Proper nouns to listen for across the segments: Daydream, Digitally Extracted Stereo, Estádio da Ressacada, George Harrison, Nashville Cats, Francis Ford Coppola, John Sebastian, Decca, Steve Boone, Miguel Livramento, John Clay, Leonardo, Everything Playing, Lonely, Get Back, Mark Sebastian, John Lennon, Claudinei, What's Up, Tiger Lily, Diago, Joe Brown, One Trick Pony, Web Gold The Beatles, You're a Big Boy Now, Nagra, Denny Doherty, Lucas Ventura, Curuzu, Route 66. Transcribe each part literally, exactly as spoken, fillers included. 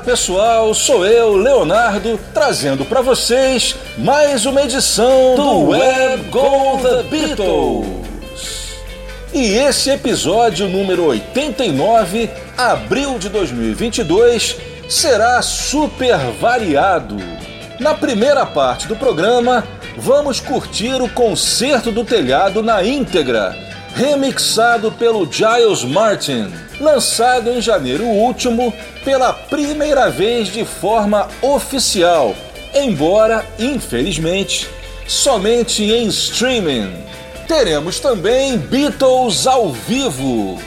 pessoal, sou eu, Leonardo, trazendo para vocês mais uma edição do, do Web Gold The Beatles. E esse episódio número oitenta e nove, abril de dois mil e vinte e dois, será super variado. Na primeira parte do programa, vamos curtir o Concerto do Telhado na íntegra, remixado pelo Giles Martin, lançado em janeiro último pela primeira vez de forma oficial, embora, infelizmente, somente em streaming. Teremos também Beatles ao vivo,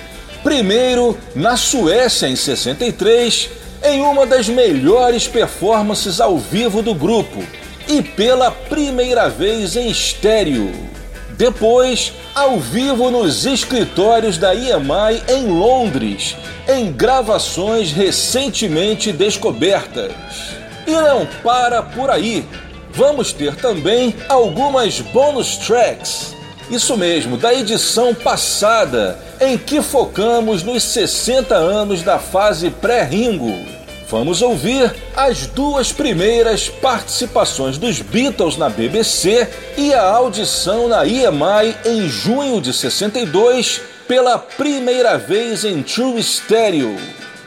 primeiro na Suécia em sessenta e três, em uma das melhores performances ao vivo do grupo e pela primeira vez em estéreo. Depois, ao vivo nos escritórios da E M I em Londres, em gravações recentemente descobertas. E não para por aí, vamos ter também algumas bonus tracks. Isso mesmo, da edição passada, em que focamos nos sessenta anos da fase pré-Ringo. Vamos ouvir as duas primeiras participações dos Beatles na B B C e a audição na E M I em junho de sessenta e dois, pela primeira vez em True Stereo.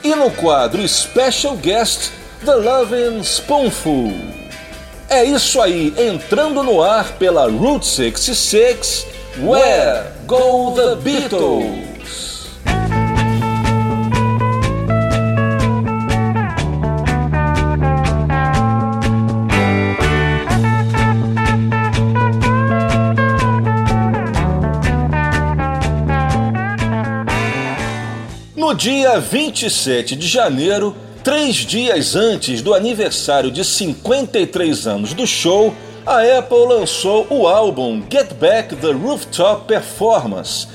E no quadro Special Guest, The Lovin' Spoonful. É isso aí, entrando no ar pela Route sessenta e seis, Where Go The Beatles? No dia vinte e sete de janeiro, três dias antes do aniversário de cinquenta e três anos do show, a Apple lançou o álbum Get Back, The Rooftop Performance,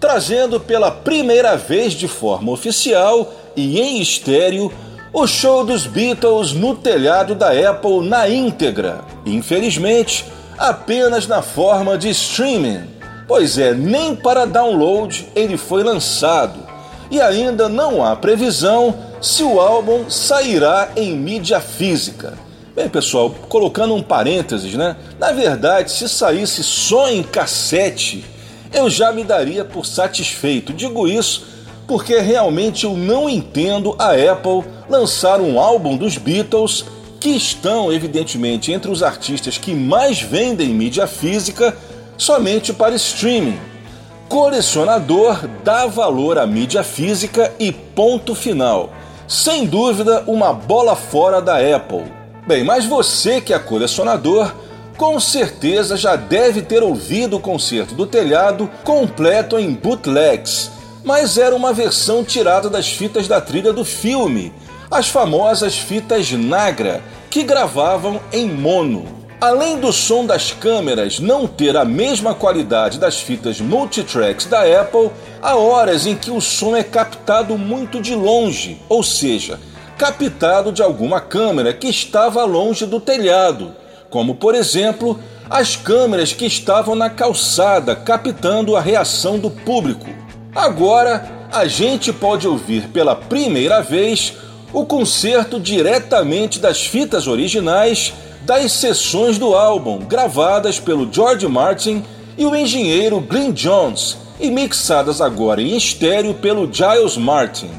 trazendo pela primeira vez de forma oficial e em estéreo o show dos Beatles no telhado da Apple na íntegra. Infelizmente, apenas na forma de streaming, pois é, nem para download ele foi lançado e ainda não há previsão se o álbum sairá em mídia física. Bem, pessoal, colocando um parênteses, né? Na verdade, se saísse só em cassete, eu já me daria por satisfeito. Digo isso porque realmente eu não entendo a Apple lançar um álbum dos Beatles, que estão, evidentemente, entre os artistas que mais vendem mídia física, somente para streaming. Colecionador dá valor à mídia física e ponto final. Sem dúvida, uma bola fora da Apple. Bem, mas você que é colecionador, com certeza já deve ter ouvido o Concerto do Telhado completo em bootlegs, mas era uma versão tirada das fitas da trilha do filme, as famosas fitas Nagra, que gravavam em mono. Além do som das câmeras não ter a mesma qualidade das fitas multitracks da Apple, há horas em que o som é captado muito de longe, ou seja, captado de alguma câmera que estava longe do telhado, como, por exemplo, as câmeras que estavam na calçada, captando a reação do público. Agora, a gente pode ouvir pela primeira vez o concerto diretamente das fitas originais das sessões do álbum, gravadas pelo George Martin e o engenheiro Glyn Johns, e mixadas agora em estéreo pelo Giles Martin.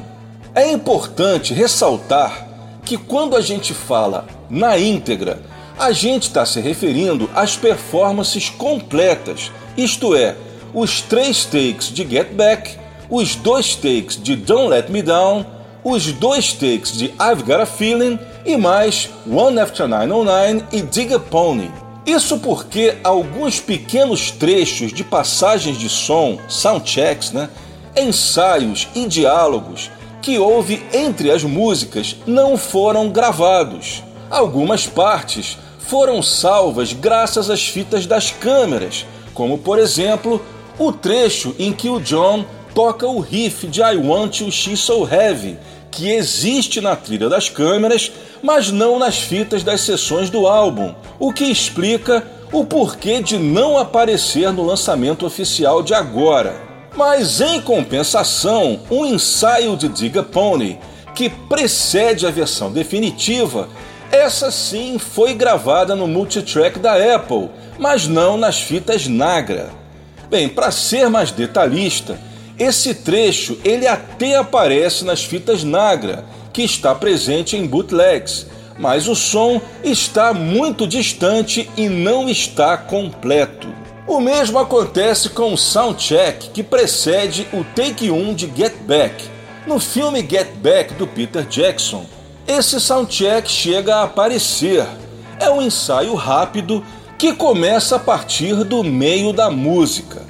É importante ressaltar que quando a gente fala na íntegra, a gente está se referindo às performances completas, isto é, os três takes de Get Back, os dois takes de Don't Let Me Down, os dois takes de I've Got a Feeling e mais One After nove zero nine e Dig a Pony. Isso porque alguns pequenos trechos de passagens de som, soundchecks, né, ensaios e diálogos que houve entre as músicas não foram gravados. Algumas partes foram salvas graças às fitas das câmeras, como por exemplo o trecho em que o John toca o riff de I Want You She's So Heavy, que existe na trilha das câmeras, mas não nas fitas das sessões do álbum, o que explica o porquê de não aparecer no lançamento oficial de agora. Mas, em compensação, um ensaio de Dig a Pony, que precede a versão definitiva, essa sim foi gravada no multitrack da Apple, mas não nas fitas Nagra. Bem, para ser mais detalhista, esse trecho ele até aparece nas fitas Nagra, que está presente em bootlegs, mas o som está muito distante e não está completo. O mesmo acontece com o soundcheck que precede o take um de Get Back. No filme Get Back do Peter Jackson, esse soundcheck chega a aparecer. É um ensaio rápido que começa a partir do meio da música.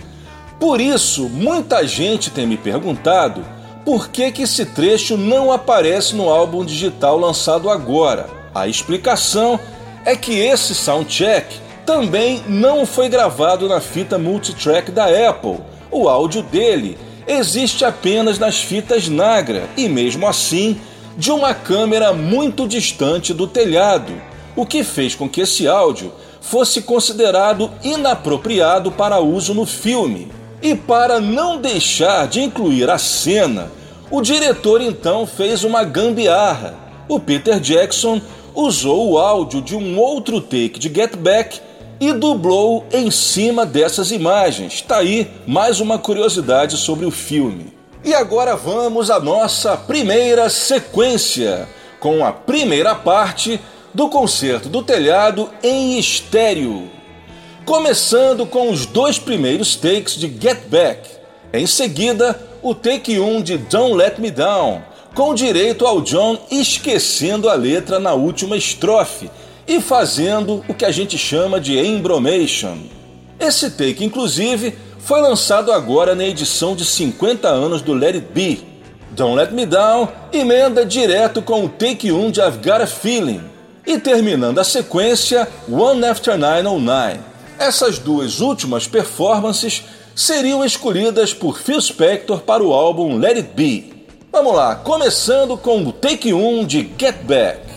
Por isso, muita gente tem me perguntado por que que esse trecho não aparece no álbum digital lançado agora. A explicação é que esse soundcheck também não foi gravado na fita multitrack da Apple. O áudio dele existe apenas nas fitas Nagra e, mesmo assim, de uma câmera muito distante do telhado, o que fez com que esse áudio fosse considerado inapropriado para uso no filme. E para não deixar de incluir a cena, o diretor então fez uma gambiarra. O Peter Jackson usou o áudio de um outro take de Get Back e dublou em cima dessas imagens. Tá aí mais uma curiosidade sobre o filme. E agora vamos à nossa primeira sequência, com a primeira parte do concerto do telhado em estéreo. Começando com os dois primeiros takes de Get Back. Em seguida, o take um de Don't Let Me Down, com direito ao John esquecendo a letra na última estrofe e fazendo o que a gente chama de embromation. Esse take, inclusive, foi lançado agora na edição de cinquenta anos do Let It Be. Don't Let Me Down emenda direto com o take um de I've Got a Feeling. E terminando a sequência, One After nove zero nove. Essas duas últimas performances seriam escolhidas por Phil Spector para o álbum Let It Be. Vamos lá, começando com o take um de Get Back.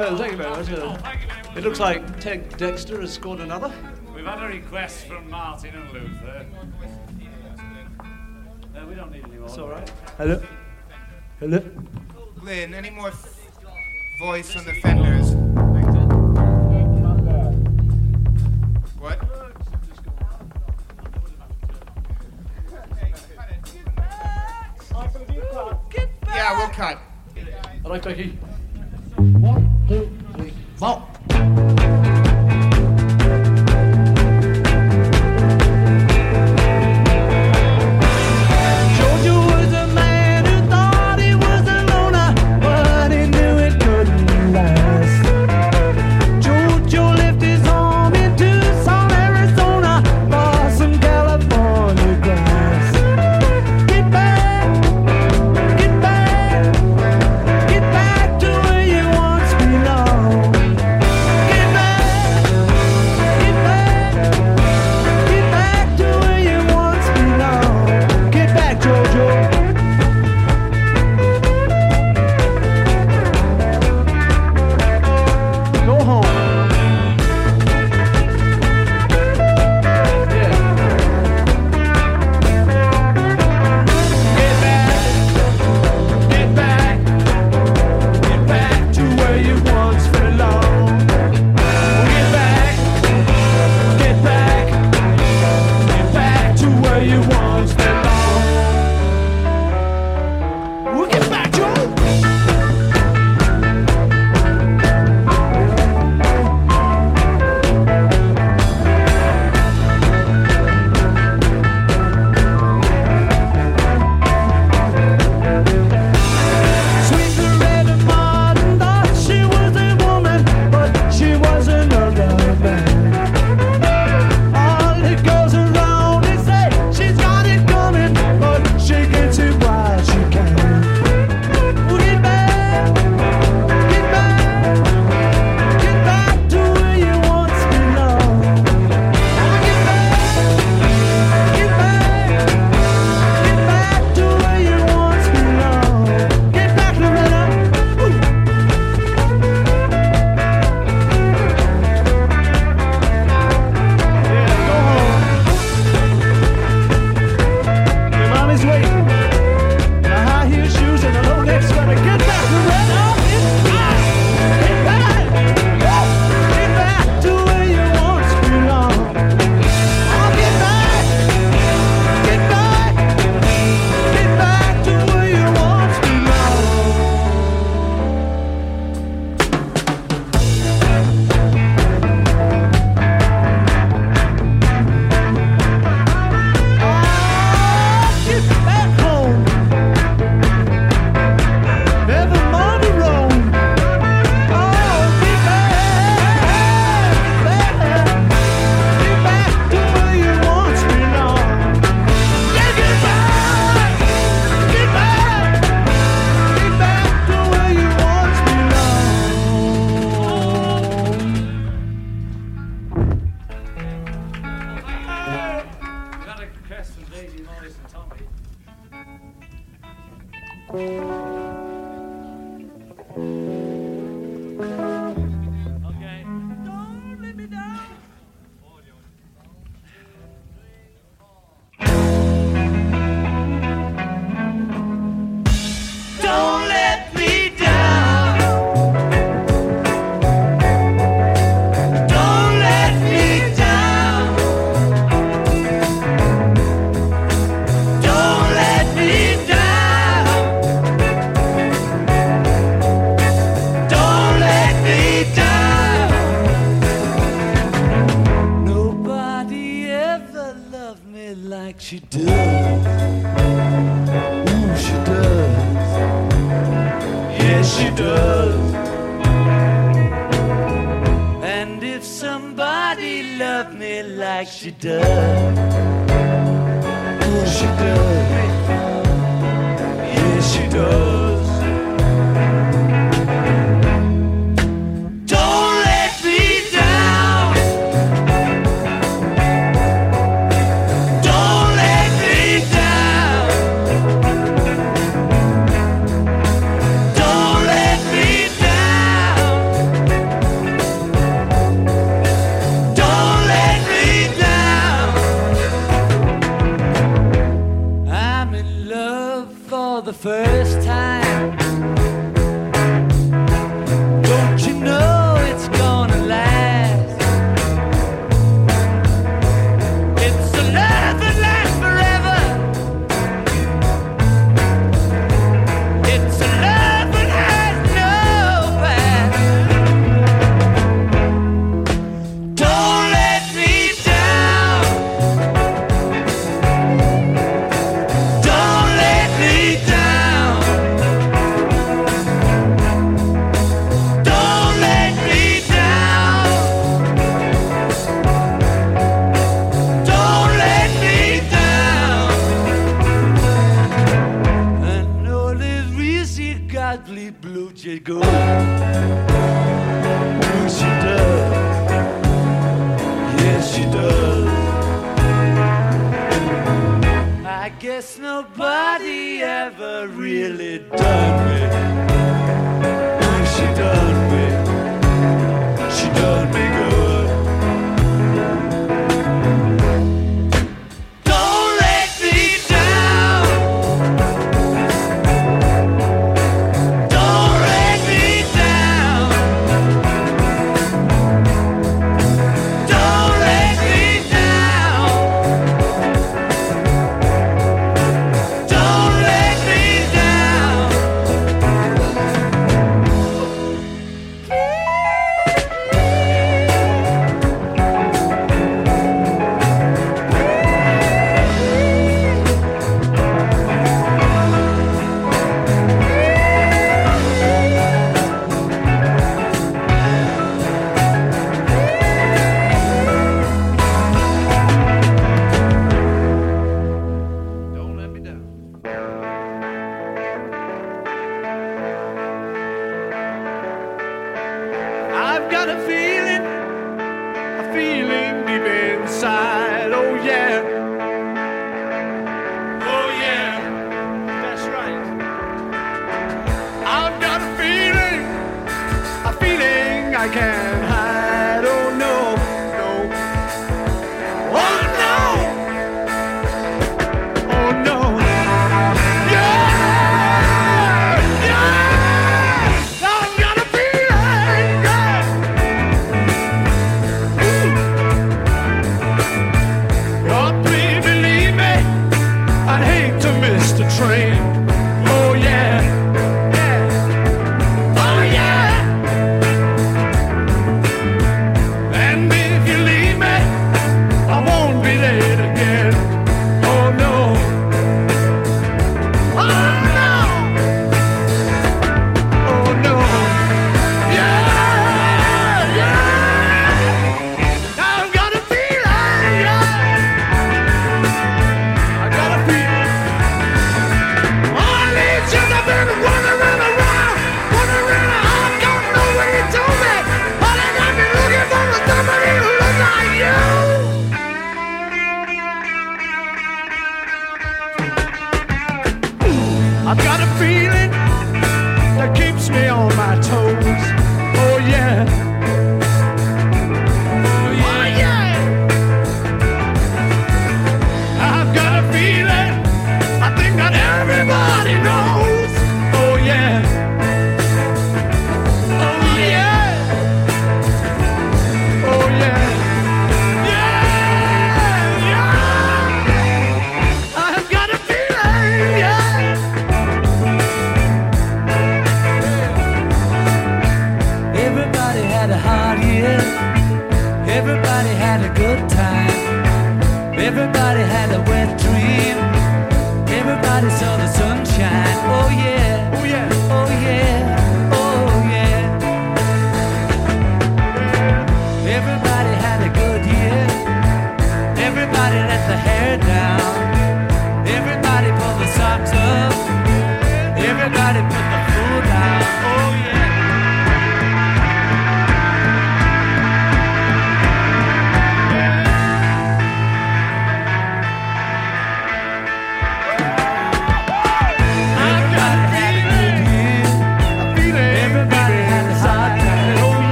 Oh, thank you very much. Uh, thank you very much. It looks like Ted Dexter has scored another. We've had a request from Martin and Luther. Uh, we don't need any more. It's all right. Hello? Hello? Glyn, any more f- voice on the Fenders? What? Get back. Yeah, we'll cut. All right, Becky. One, two, three, four.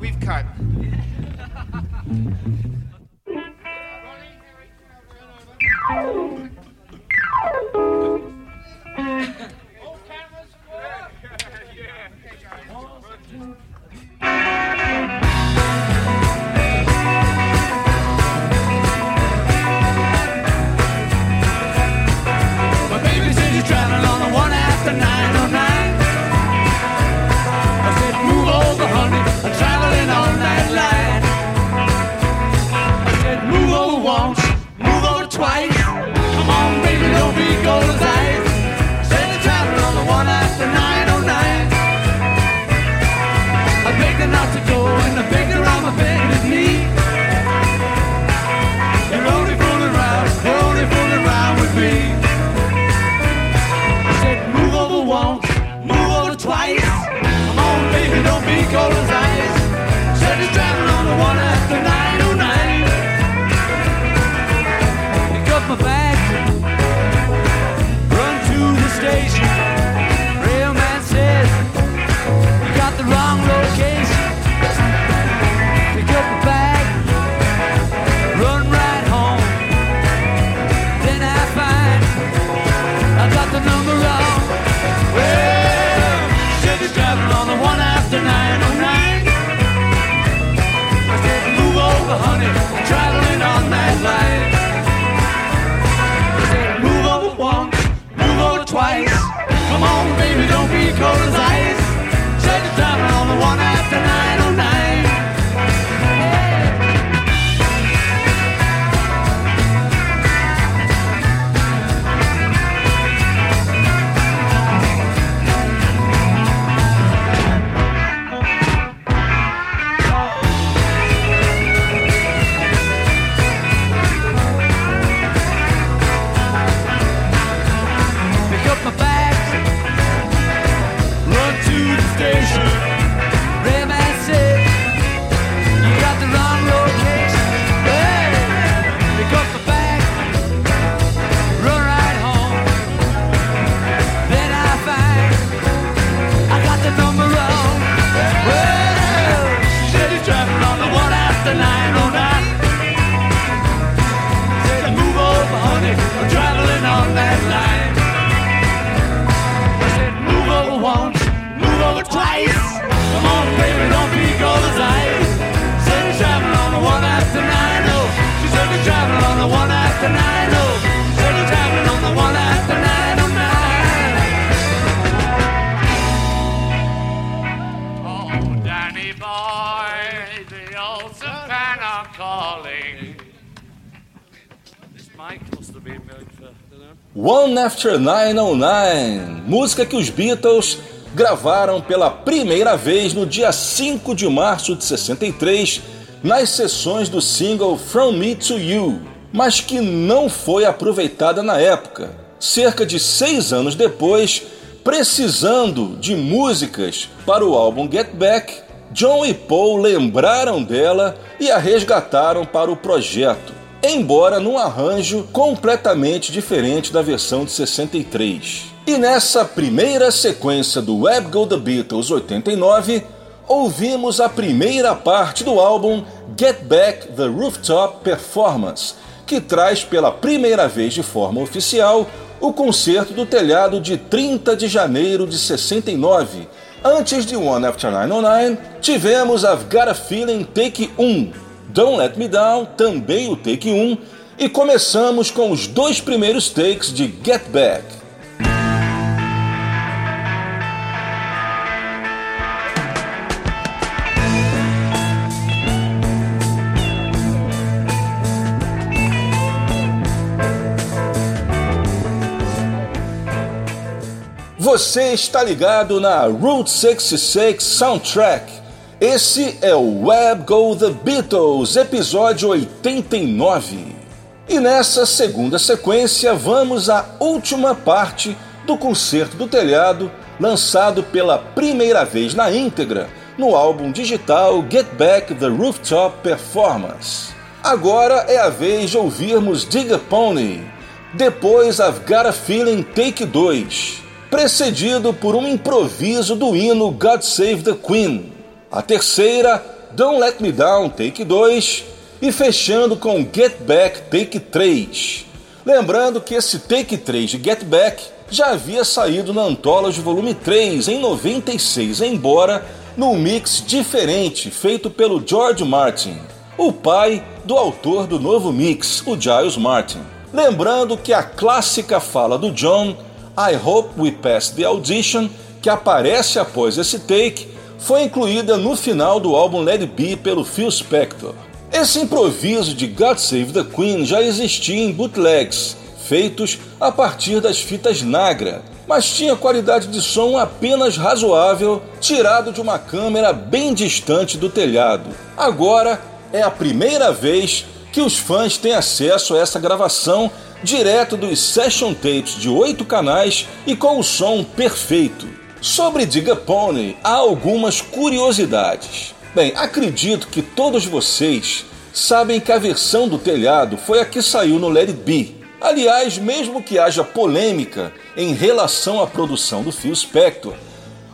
We've cut. One After nine oh nine, música que os Beatles gravaram pela primeira vez no dia cinco de março de sessenta e três, nas sessões do single From Me To You, mas que não foi aproveitada na época, cerca de seis anos depois, precisando de músicas para o álbum Get Back, John e Paul lembraram dela e a resgataram para o projeto, embora num arranjo completamente diferente da versão de sessenta e três. E nessa primeira sequência do Web Gold The Beatles oitenta e nove, ouvimos a primeira parte do álbum Get Back The Rooftop Performance, que traz pela primeira vez de forma oficial o concerto do telhado de trinta de janeiro de sessenta e nove. Antes de One After nine oh nine, tivemos I've Got a Feeling Take um, Don't Let Me Down, também o Take um, e começamos com os dois primeiros takes de Get Back. Você está ligado na Route sessenta e seis Soundtrack. Esse é o Web Go The Beatles, episódio oitenta e nove. E nessa segunda sequência vamos à última parte do Concerto do Telhado, lançado pela primeira vez na íntegra no álbum digital Get Back The Rooftop Performance. Agora é a vez de ouvirmos Dig a Pony, Depois, I've Got a Feeling Take dois, precedido por um improviso do hino God Save the Queen. A terceira, Don't Let Me Down Take dois, e fechando com Get Back Take três. Lembrando que esse Take três de Get Back já havia saído na Anthology volume três em noventa e seis, embora num mix diferente feito pelo George Martin, o pai do autor do novo mix, o Giles Martin. Lembrando que a clássica fala do John, I hope we pass the audition, que aparece após esse take, foi incluída no final do álbum Let It Be pelo Phil Spector. Esse improviso de God Save the Queen já existia em bootlegs, feitos a partir das fitas Nagra, mas tinha qualidade de som apenas razoável, tirado de uma câmera bem distante do telhado. Agora é a primeira vez que os fãs têm acesso a essa gravação direto dos session tapes de oito canais e com o som perfeito. Sobre Diga Pony, há algumas curiosidades. Bem, acredito que todos vocês sabem que a versão do telhado foi a que saiu no Let It Be. Aliás, mesmo que haja polêmica em relação à produção do Phil Spector,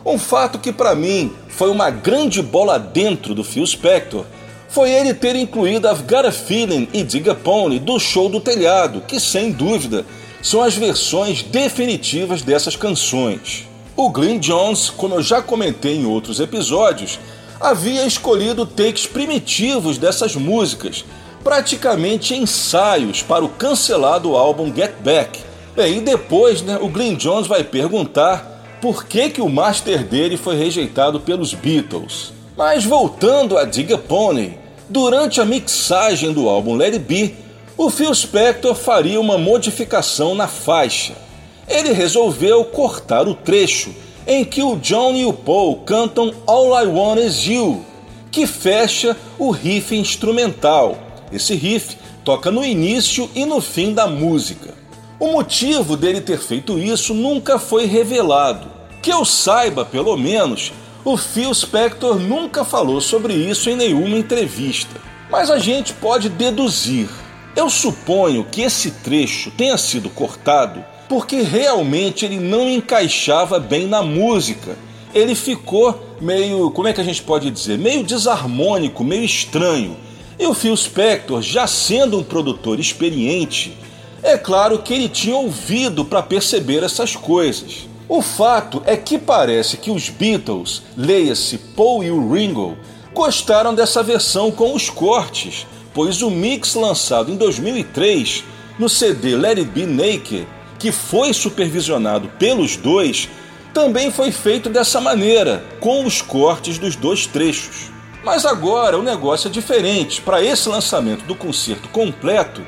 um fato que para mim foi uma grande bola dentro do Phil Spector foi ele ter incluído I've Got a Feeling e Dig a Pony do show do telhado, que sem dúvida são as versões definitivas dessas canções. O Glyn Johns, como eu já comentei em outros episódios, havia escolhido takes primitivos dessas músicas, praticamente ensaios para o cancelado álbum Get Back. Bem, e depois, né, o Glyn Johns vai perguntar por que, que o master dele foi rejeitado pelos Beatles. Mas voltando a Dig a Pony, durante a mixagem do álbum Let It Be, o Phil Spector faria uma modificação na faixa. Ele resolveu cortar o trecho em que o John e o Paul cantam All I Want Is You, que fecha o riff instrumental. Esse riff toca no início e no fim da música. O motivo dele ter feito isso nunca foi revelado. Que eu saiba, pelo menos, o Phil Spector nunca falou sobre isso em nenhuma entrevista. Mas a gente pode deduzir. Eu suponho que esse trecho tenha sido cortado porque realmente ele não encaixava bem na música. Ele ficou meio, como é que a gente pode dizer, meio desarmônico, meio estranho. E o Phil Spector, já sendo um produtor experiente, é claro que ele tinha ouvido para perceber essas coisas. O fato é que parece que os Beatles, leia-se Paul e o Ringo, gostaram dessa versão com os cortes, pois o mix lançado em dois mil e três, no C D Let It Be Naked, que foi supervisionado pelos dois, também foi feito dessa maneira, com os cortes dos dois trechos. Mas agora o negócio é diferente. Para esse lançamento do concerto completo,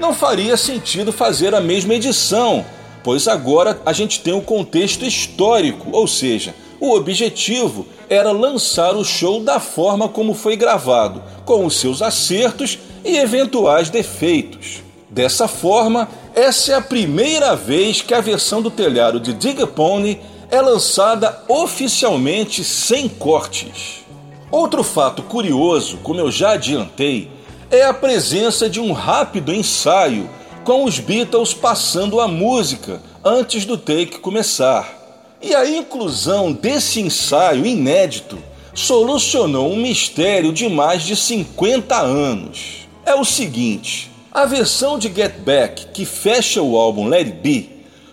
não faria sentido fazer a mesma edição, pois agora a gente tem um contexto histórico, ou seja, o objetivo era lançar o show da forma como foi gravado, com os seus acertos e eventuais defeitos. Dessa forma, essa é a primeira vez que a versão do telhado de Dig a Pony é lançada oficialmente sem cortes. Outro fato curioso, como eu já adiantei, é a presença de um rápido ensaio com os Beatles passando a música antes do take começar. E a inclusão desse ensaio inédito solucionou um mistério de mais de cinquenta anos. É o seguinte, a versão de Get Back, que fecha o álbum Let It Be,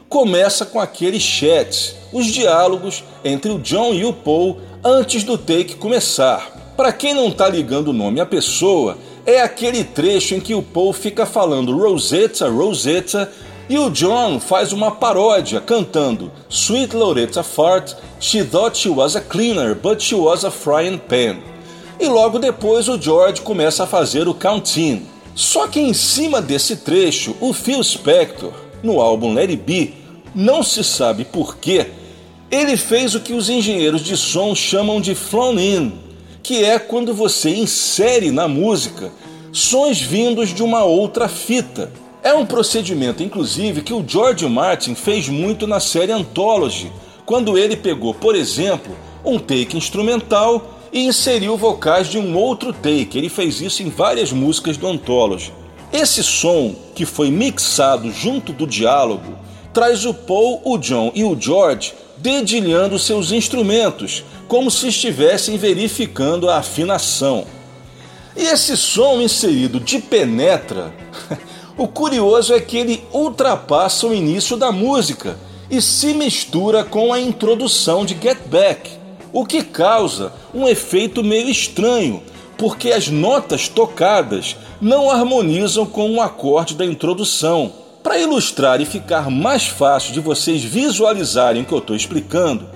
começa com aqueles chats, os diálogos entre o John e o Paul antes do take começar. Para quem não tá ligando o nome à pessoa, é aquele trecho em que o Paul fica falando Rosetta, Rosetta, e o John faz uma paródia cantando Sweet Loretta Fart, she thought she was a cleaner, but she was a frying pan. E logo depois o George começa a fazer o count-in. Só que em cima desse trecho, o Phil Spector, no álbum Let It Be, não se sabe porquê, ele fez o que os engenheiros de som chamam de flown in, que é quando você insere na música sons vindos de uma outra fita. É um procedimento, inclusive, que o George Martin fez muito na série Anthology, quando ele pegou, por exemplo, um take instrumental e inseriu vocais de um outro take. Ele fez isso em várias músicas do Anthology. Esse som, que foi mixado junto do diálogo, traz o Paul, o John e o George dedilhando seus instrumentos, como se estivessem verificando a afinação. E esse som inserido de penetra, o curioso é que ele ultrapassa o início da música e se mistura com a introdução de Get Back, o que causa um efeito meio estranho, porque as notas tocadas não harmonizam com o acorde da introdução. Para ilustrar e ficar mais fácil de vocês visualizarem o que eu estou explicando,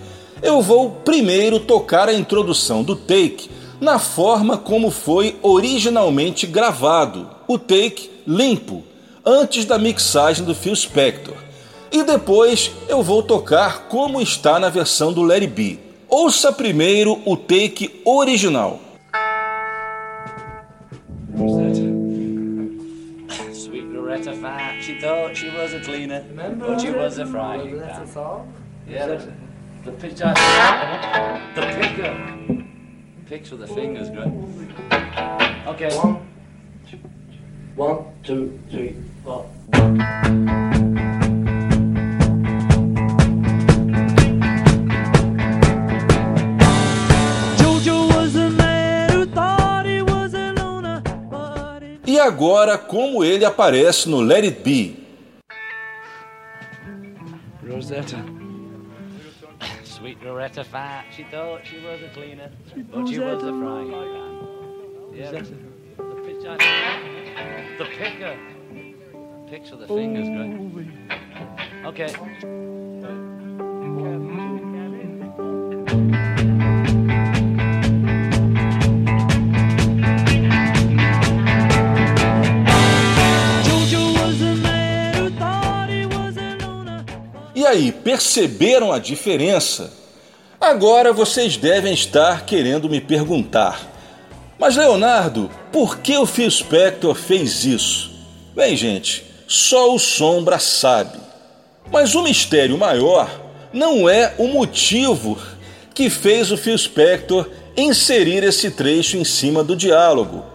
eu vou primeiro tocar a introdução do take na forma como foi originalmente gravado, o take limpo, antes da mixagem do Phil Spector. E depois eu vou tocar como está na versão do Let It Be. Ouça primeiro o take original. Sweet Loretta Fat, she thought she was a cleaner, remember, but she was a frying pan. Yeah, the, the picture, the picture, picture the fingers, good. Okay, one, two, one, two, three, four. E agora, como ele aparece no Let It Be. Rosetta. Sweet Loretta Fat, she thought she was a cleaner, but she was a frying pan. Yeah, the picture, the picker. Picture the fingers, good. Okay. E aí, perceberam a diferença? Agora vocês devem estar querendo me perguntar: mas Leonardo, por que o Phil Spector fez isso? Bem, gente, só o Sombra sabe. Mas o mistério maior não é o motivo que fez o Phil Spector inserir esse trecho em cima do diálogo.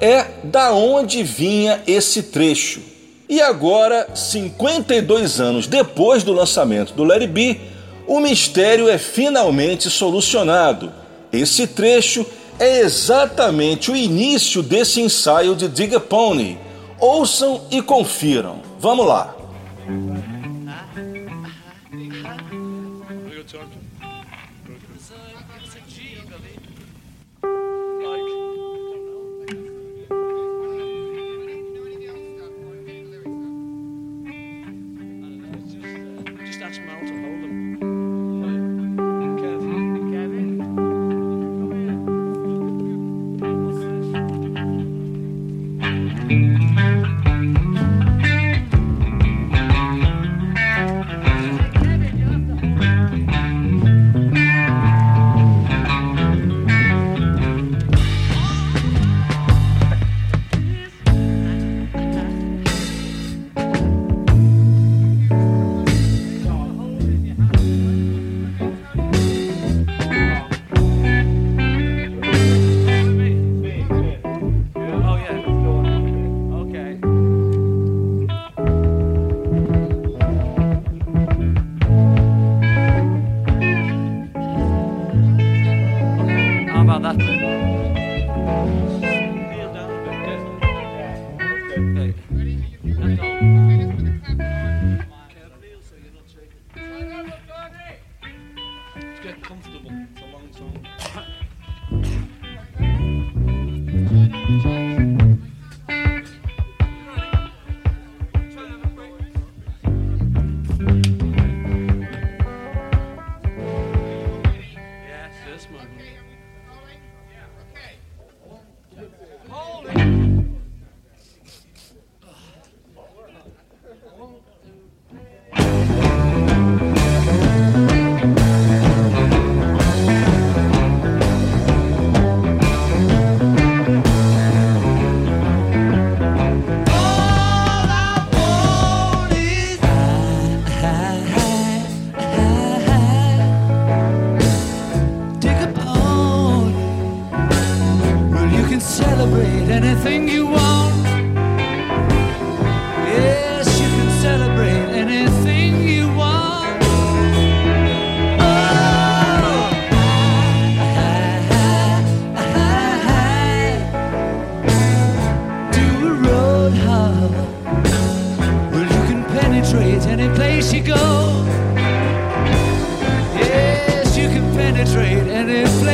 É da onde vinha esse trecho. E agora, cinquenta e dois anos depois do lançamento do Let It Be, o mistério é finalmente solucionado. Esse trecho é exatamente o início desse ensaio de Dig a Pony. Ouçam e confiram. Vamos lá.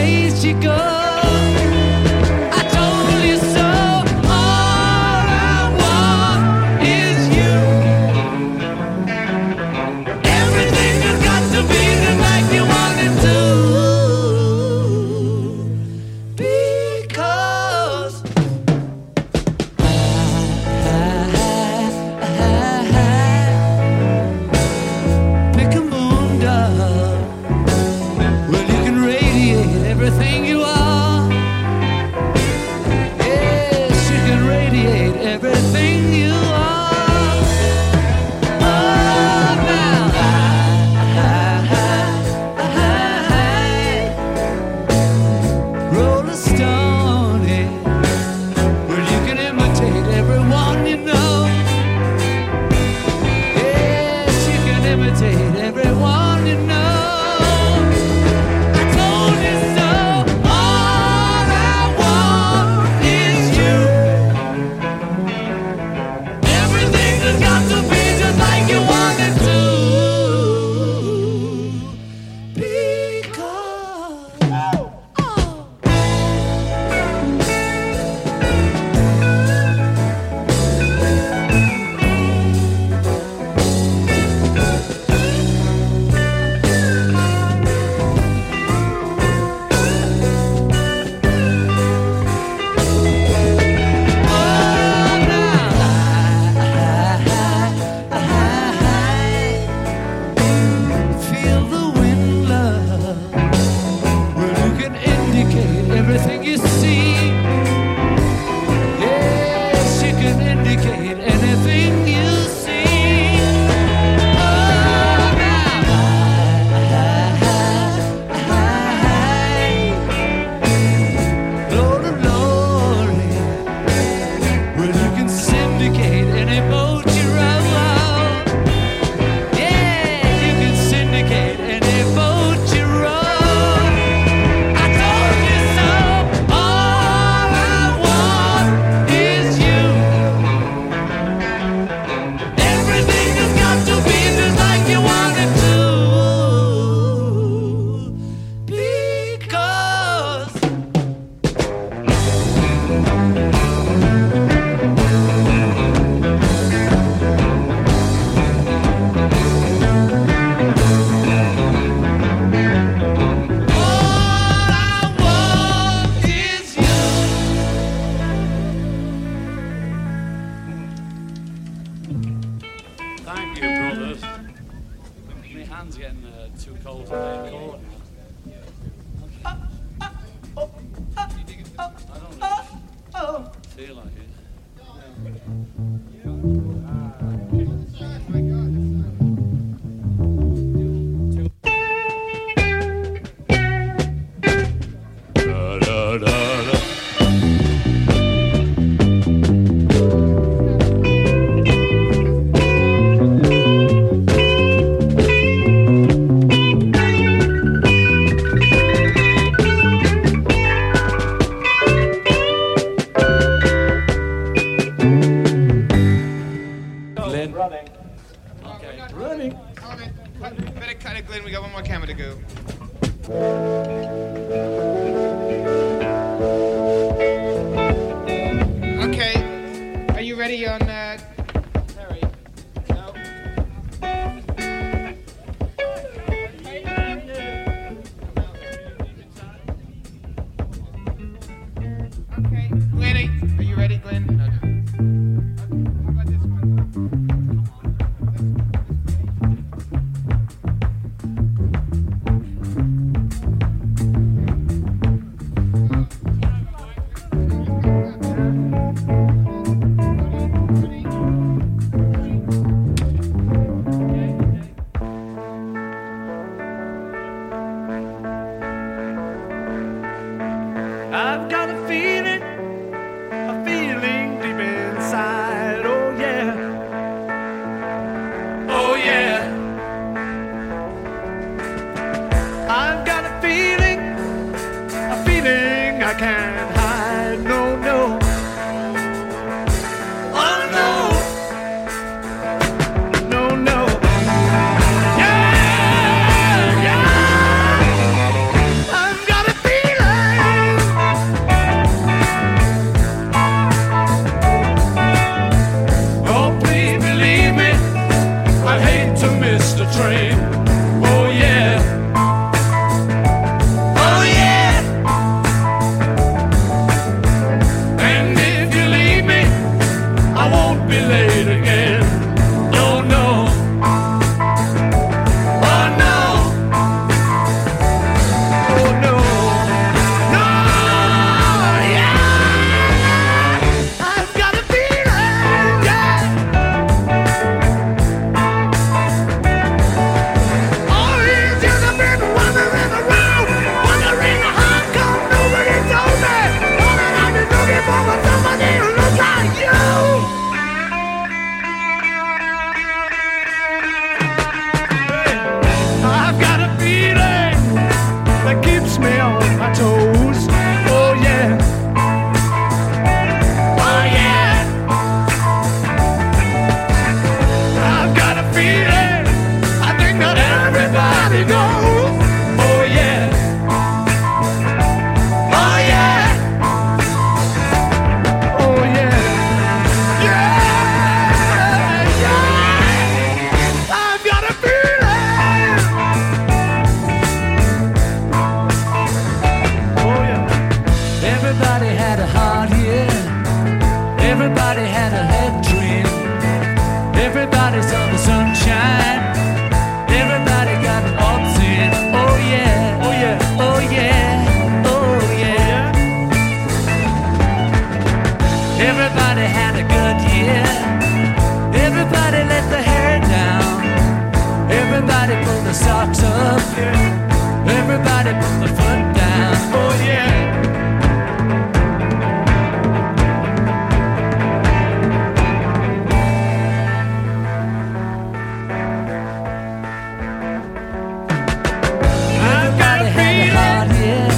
place you go. Feel it goes. Oh yeah, oh yeah, oh yeah, yeah, yeah. I've got a feeling. Oh yeah. Everybody had a heart here. Everybody had a head dream. Everybody saw the sunshine. Everybody pull the socks up, yeah. Everybody pull the foot down, oh yeah. I've got a feeling,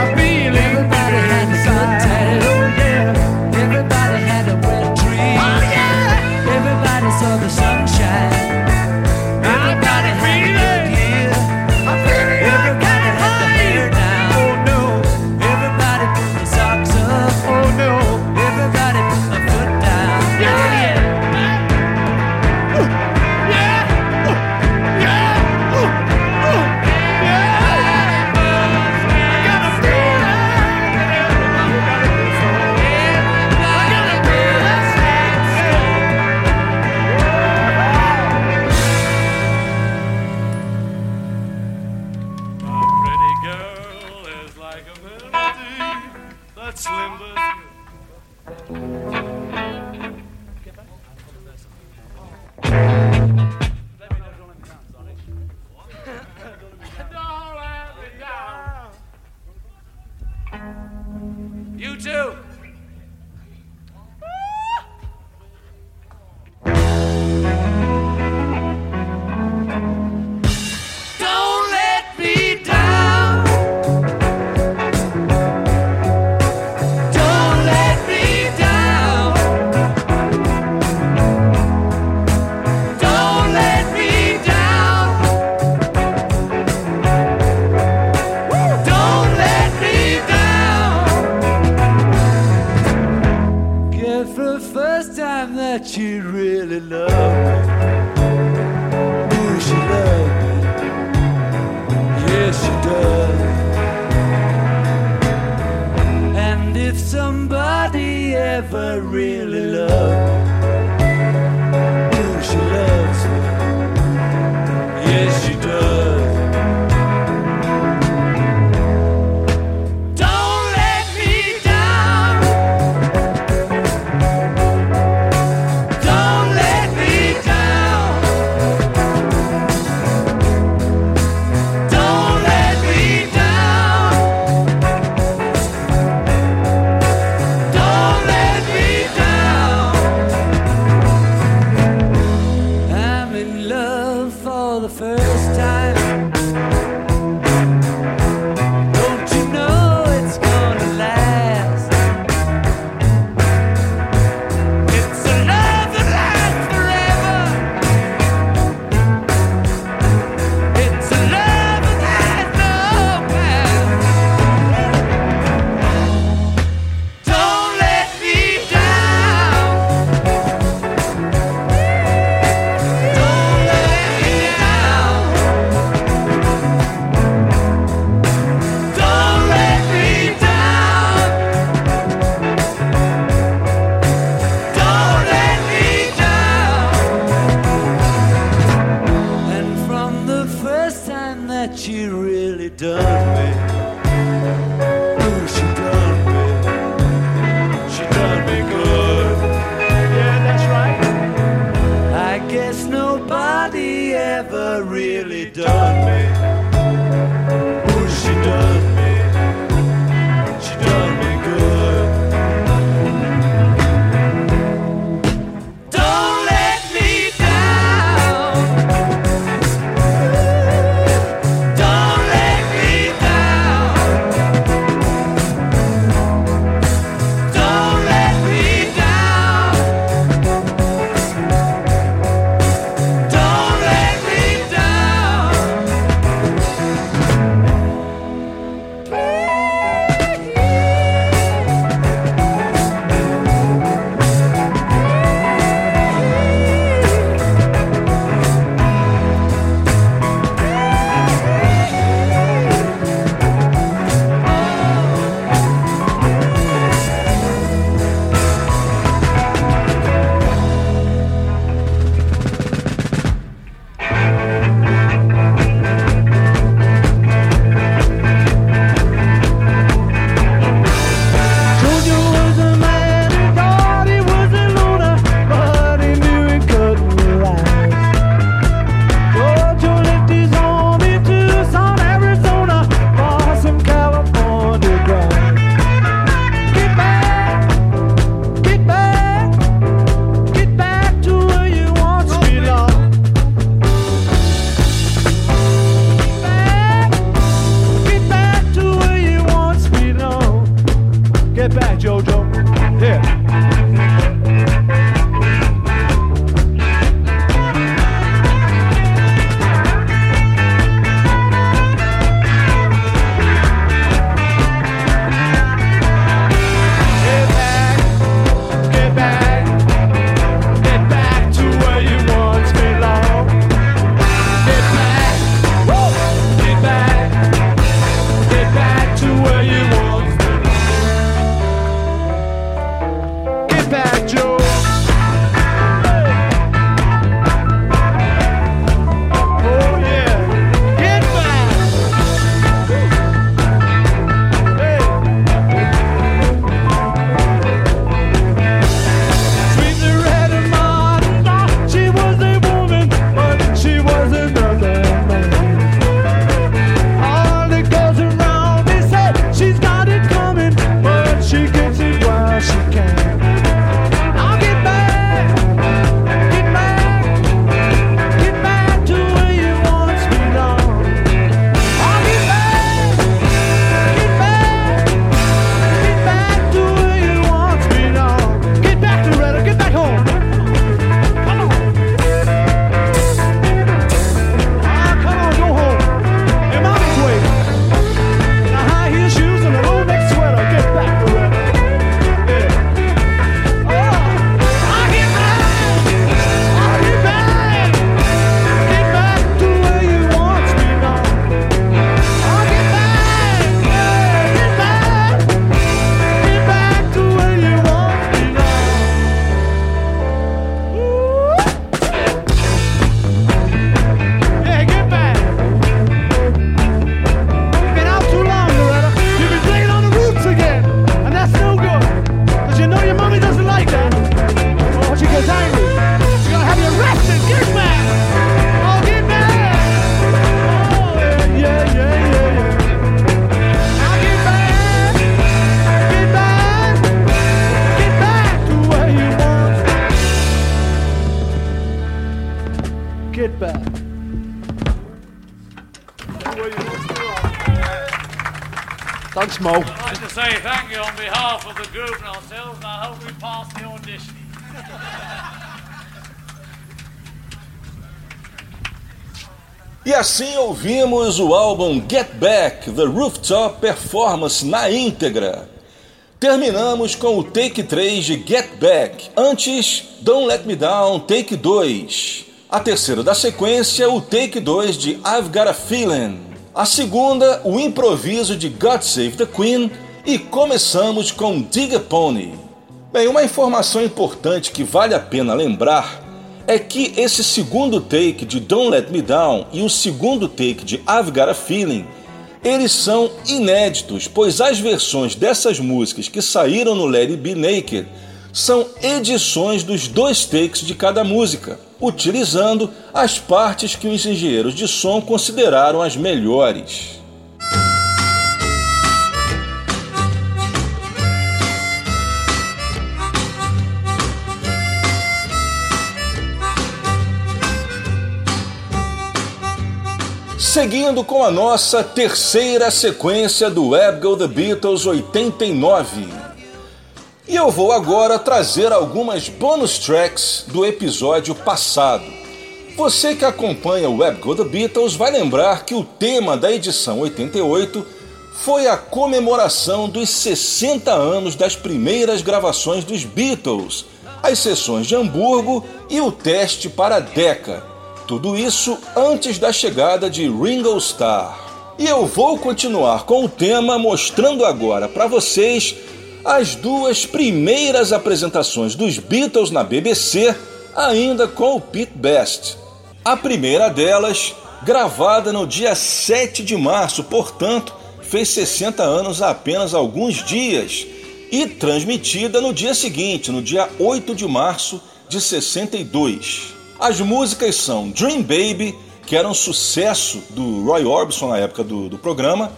a feeling. Everybody had a good time, oh yeah. Everybody had a wet dream, oh yeah. Everybody saw the sunshine. Thanks, Mo. I'd like to say thank you on behalf of the group and ourselves, and I hope we pass the audition. E assim ouvimos o álbum Get Back, The Rooftop Performance na íntegra. Terminamos com o Take três de Get Back. Antes, Don't Let Me Down, Take dois. A terceira da sequência, o Take dois de I've Got a Feeling. A segunda, o improviso de God Save the Queen. E começamos com Dig a Pony. Bem, uma informação importante que vale a pena lembrar é que esse segundo take de Don't Let Me Down e o segundo take de I've Got a Feeling, eles são inéditos, pois as versões dessas músicas que saíram no Let It Be Naked são edições dos dois takes de cada música, utilizando as partes que os engenheiros de som consideraram as melhores. Seguindo com a nossa terceira sequência do Web Gold The Beatles oitenta e nove. E eu vou agora trazer algumas bonus tracks do episódio passado. Você que acompanha o Web Gold The Beatles vai lembrar que o tema da edição oitenta e oito foi a comemoração dos sessenta anos das primeiras gravações dos Beatles, as sessões de Hamburgo e o teste para a Decca. Tudo isso antes da chegada de Ringo Starr. E eu vou continuar com o tema mostrando agora para vocês as duas primeiras apresentações dos Beatles na B B C, ainda com o Pete Best. A primeira delas, gravada no dia sete de março, portanto, fez sessenta anos há apenas alguns dias, e transmitida no dia seguinte, no dia oito de março de sessenta e dois. As músicas são Dream Baby, que era um sucesso do Roy Orbison na época do, do programa,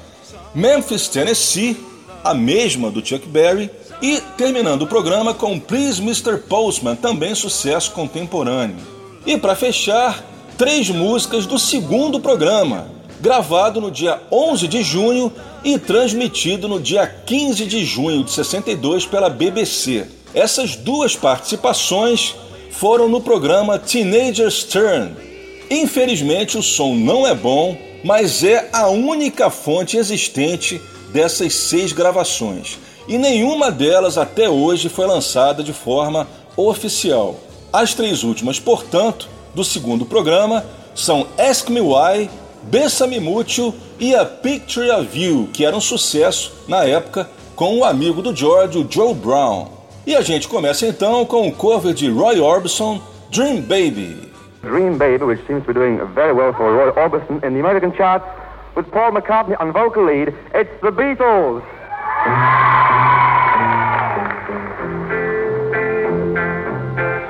Memphis, Tennessee, a mesma do Chuck Berry, e terminando o programa com Please mister Postman, também sucesso contemporâneo. E para fechar, três músicas do segundo programa, gravado no dia onze de junho e transmitido no dia quinze de junho de sessenta e dois pela B B C. Essas duas participações foram no programa Teenager's Turn. Infelizmente o som não é bom, mas é a única fonte existente dessas seis gravações, e nenhuma delas até hoje foi lançada de forma oficial. As três últimas, portanto, do segundo programa são Ask Me Why, Bésame Mucho e A Picture of You, que era um sucesso na época com o amigo do George, o Joe Brown. E a gente começa então com o cover de Roy Orbison, Dream Baby. Dream Baby, which seems to be doing very well for Roy Orbison in the American charts, with Paul McCartney on vocal lead, it's the Beatles.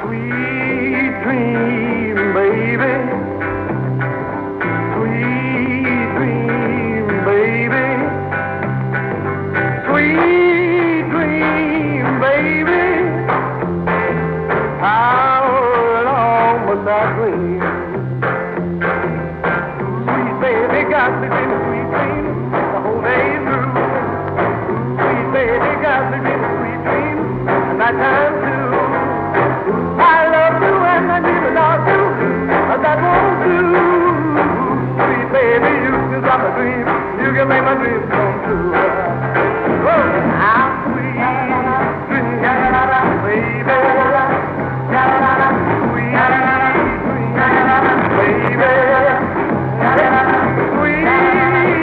Sweet dream baby, sweet dream baby, sweet baby, how long must I dream? Sweet baby, got me in a sweet dream the whole day through. Sweet baby, got me in a sweet dream at night time too. I love you and I need to love you, but that won't do. Sweet baby, you can stop my dream, you can make my dreams come true. Oh, I'm sweet. Baby, sweet, sweet.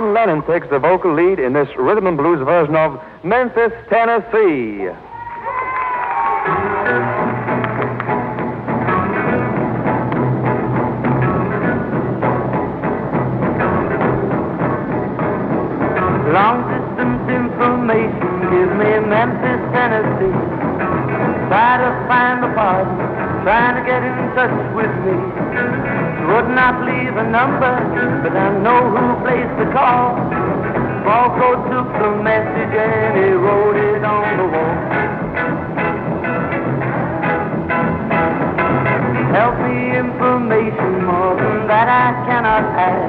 John Lennon takes the vocal lead in this rhythm and blues version of Memphis, Tennessee. Long distance information gives me Memphis, Tennessee. Try to find the party, trying to get in touch with me. Would not leave a number, but I know who placed the call. Falco took the message and he wrote it on the wall. Help me information more than that I cannot add.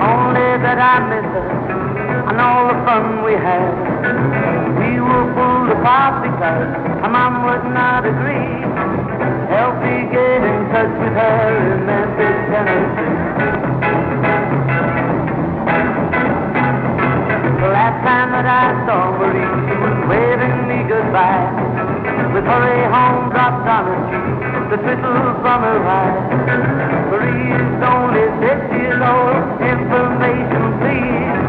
Only that I miss her. And all the fun we had, we were pulled apart because her mom would not agree. Help me get in touch with her in Memphis, Tennessee. The last time that I saw Marie, she was waving me goodbye. With hurry home dropped on her cheek, the twinkle from her eye. Marie is only six years old, information please.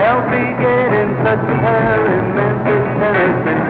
Help me get in touch with her in Memphis, Tennessee.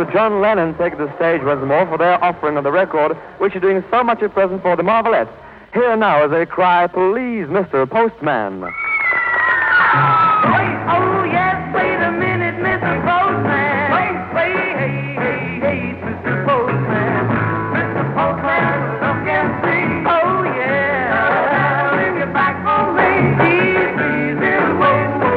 With John Lennon taking the stage once more for their offering of the record, which is doing so much at present for the marvelous. Here now as they cry, "Please, Mister Postman." Wait, oh yes, wait a minute, Mister Postman. Wait, wait, hey, hey, hey, Mister Postman. Mister Postman, look and see. Oh yeah, oh, now bring it back for me. Please, please, and wait, oh, oh, oh yeah.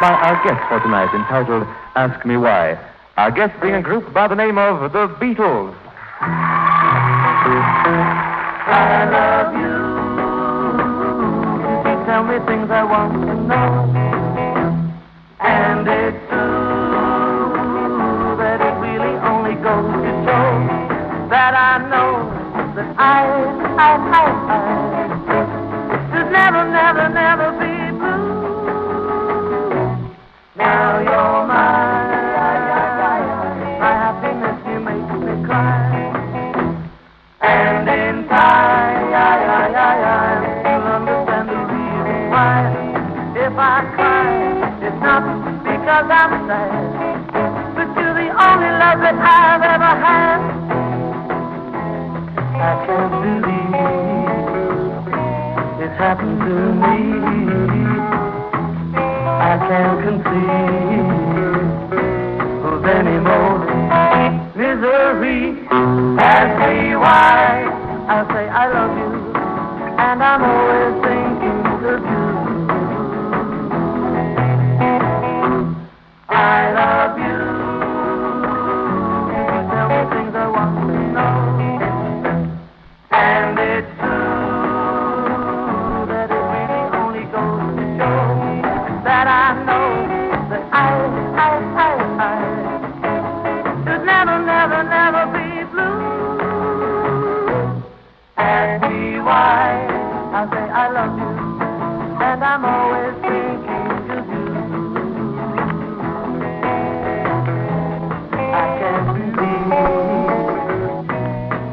By our guest for tonight, entitled Ask Me Why. Our guest being a group by the name of The Beatles. I love you. They tell me things I want to know. And it's true that it really only goes to show that I know that I, I, I, I. never, never, never be blue. Now you're mine. My happiness, you make me cry. And in time, you'll understand the reason why. If I cry, it's not because I'm sad, but you're the only love that I've ever had. I can't believe happened to me. I can't conceive of any more misery. Ask me why. I say I love you, and I'm always thinking of you. I love you. You tell me things I want to know, and it's I'm always thinking of you. I can't believe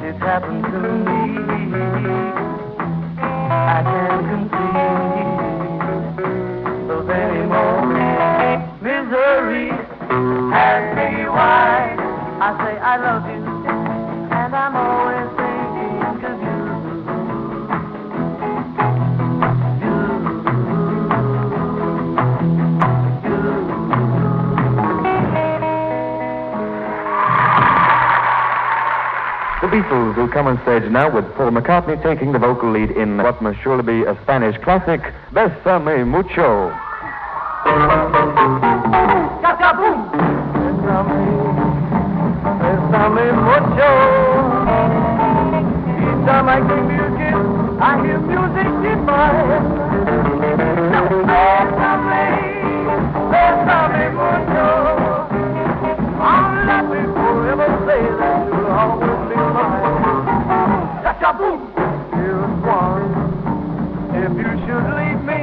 it's happened to me. I can't conceive of any more misery. Ask me why. I say I love you, and I'm always thinking of you. The Beatles will come on stage now with Paul McCartney taking the vocal lead in what must surely be a Spanish classic, Bésame Mucho. Bésame mucho. Each time I hear music, I hear music in my head. Bésame, bésame mucho. I'll let me forever say that you'll always be mine. Cha-cha-boom! Here's one. If you should leave me,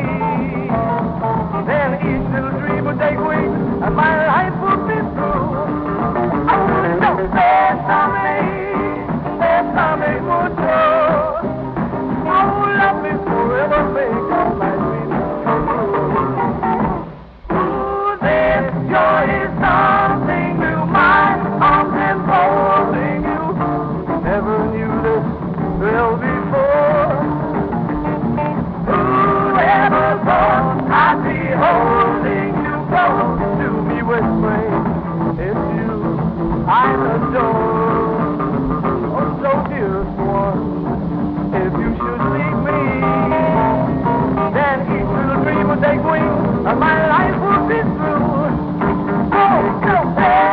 then each little dream would take wing, and my life would be through. I wouldn't know. Bésame, bésame mucho. Oh, let me forever make all my dreams come true. Ooh, this joy is something new. I'm enfolding you. Never knew this thrill before. Whoever thought I'd be holding you close to me, whispering, it's you I adore. Oh, so dearest one, if you should leave me, then each little dream would take wing, and my life would be through. Oh, go back.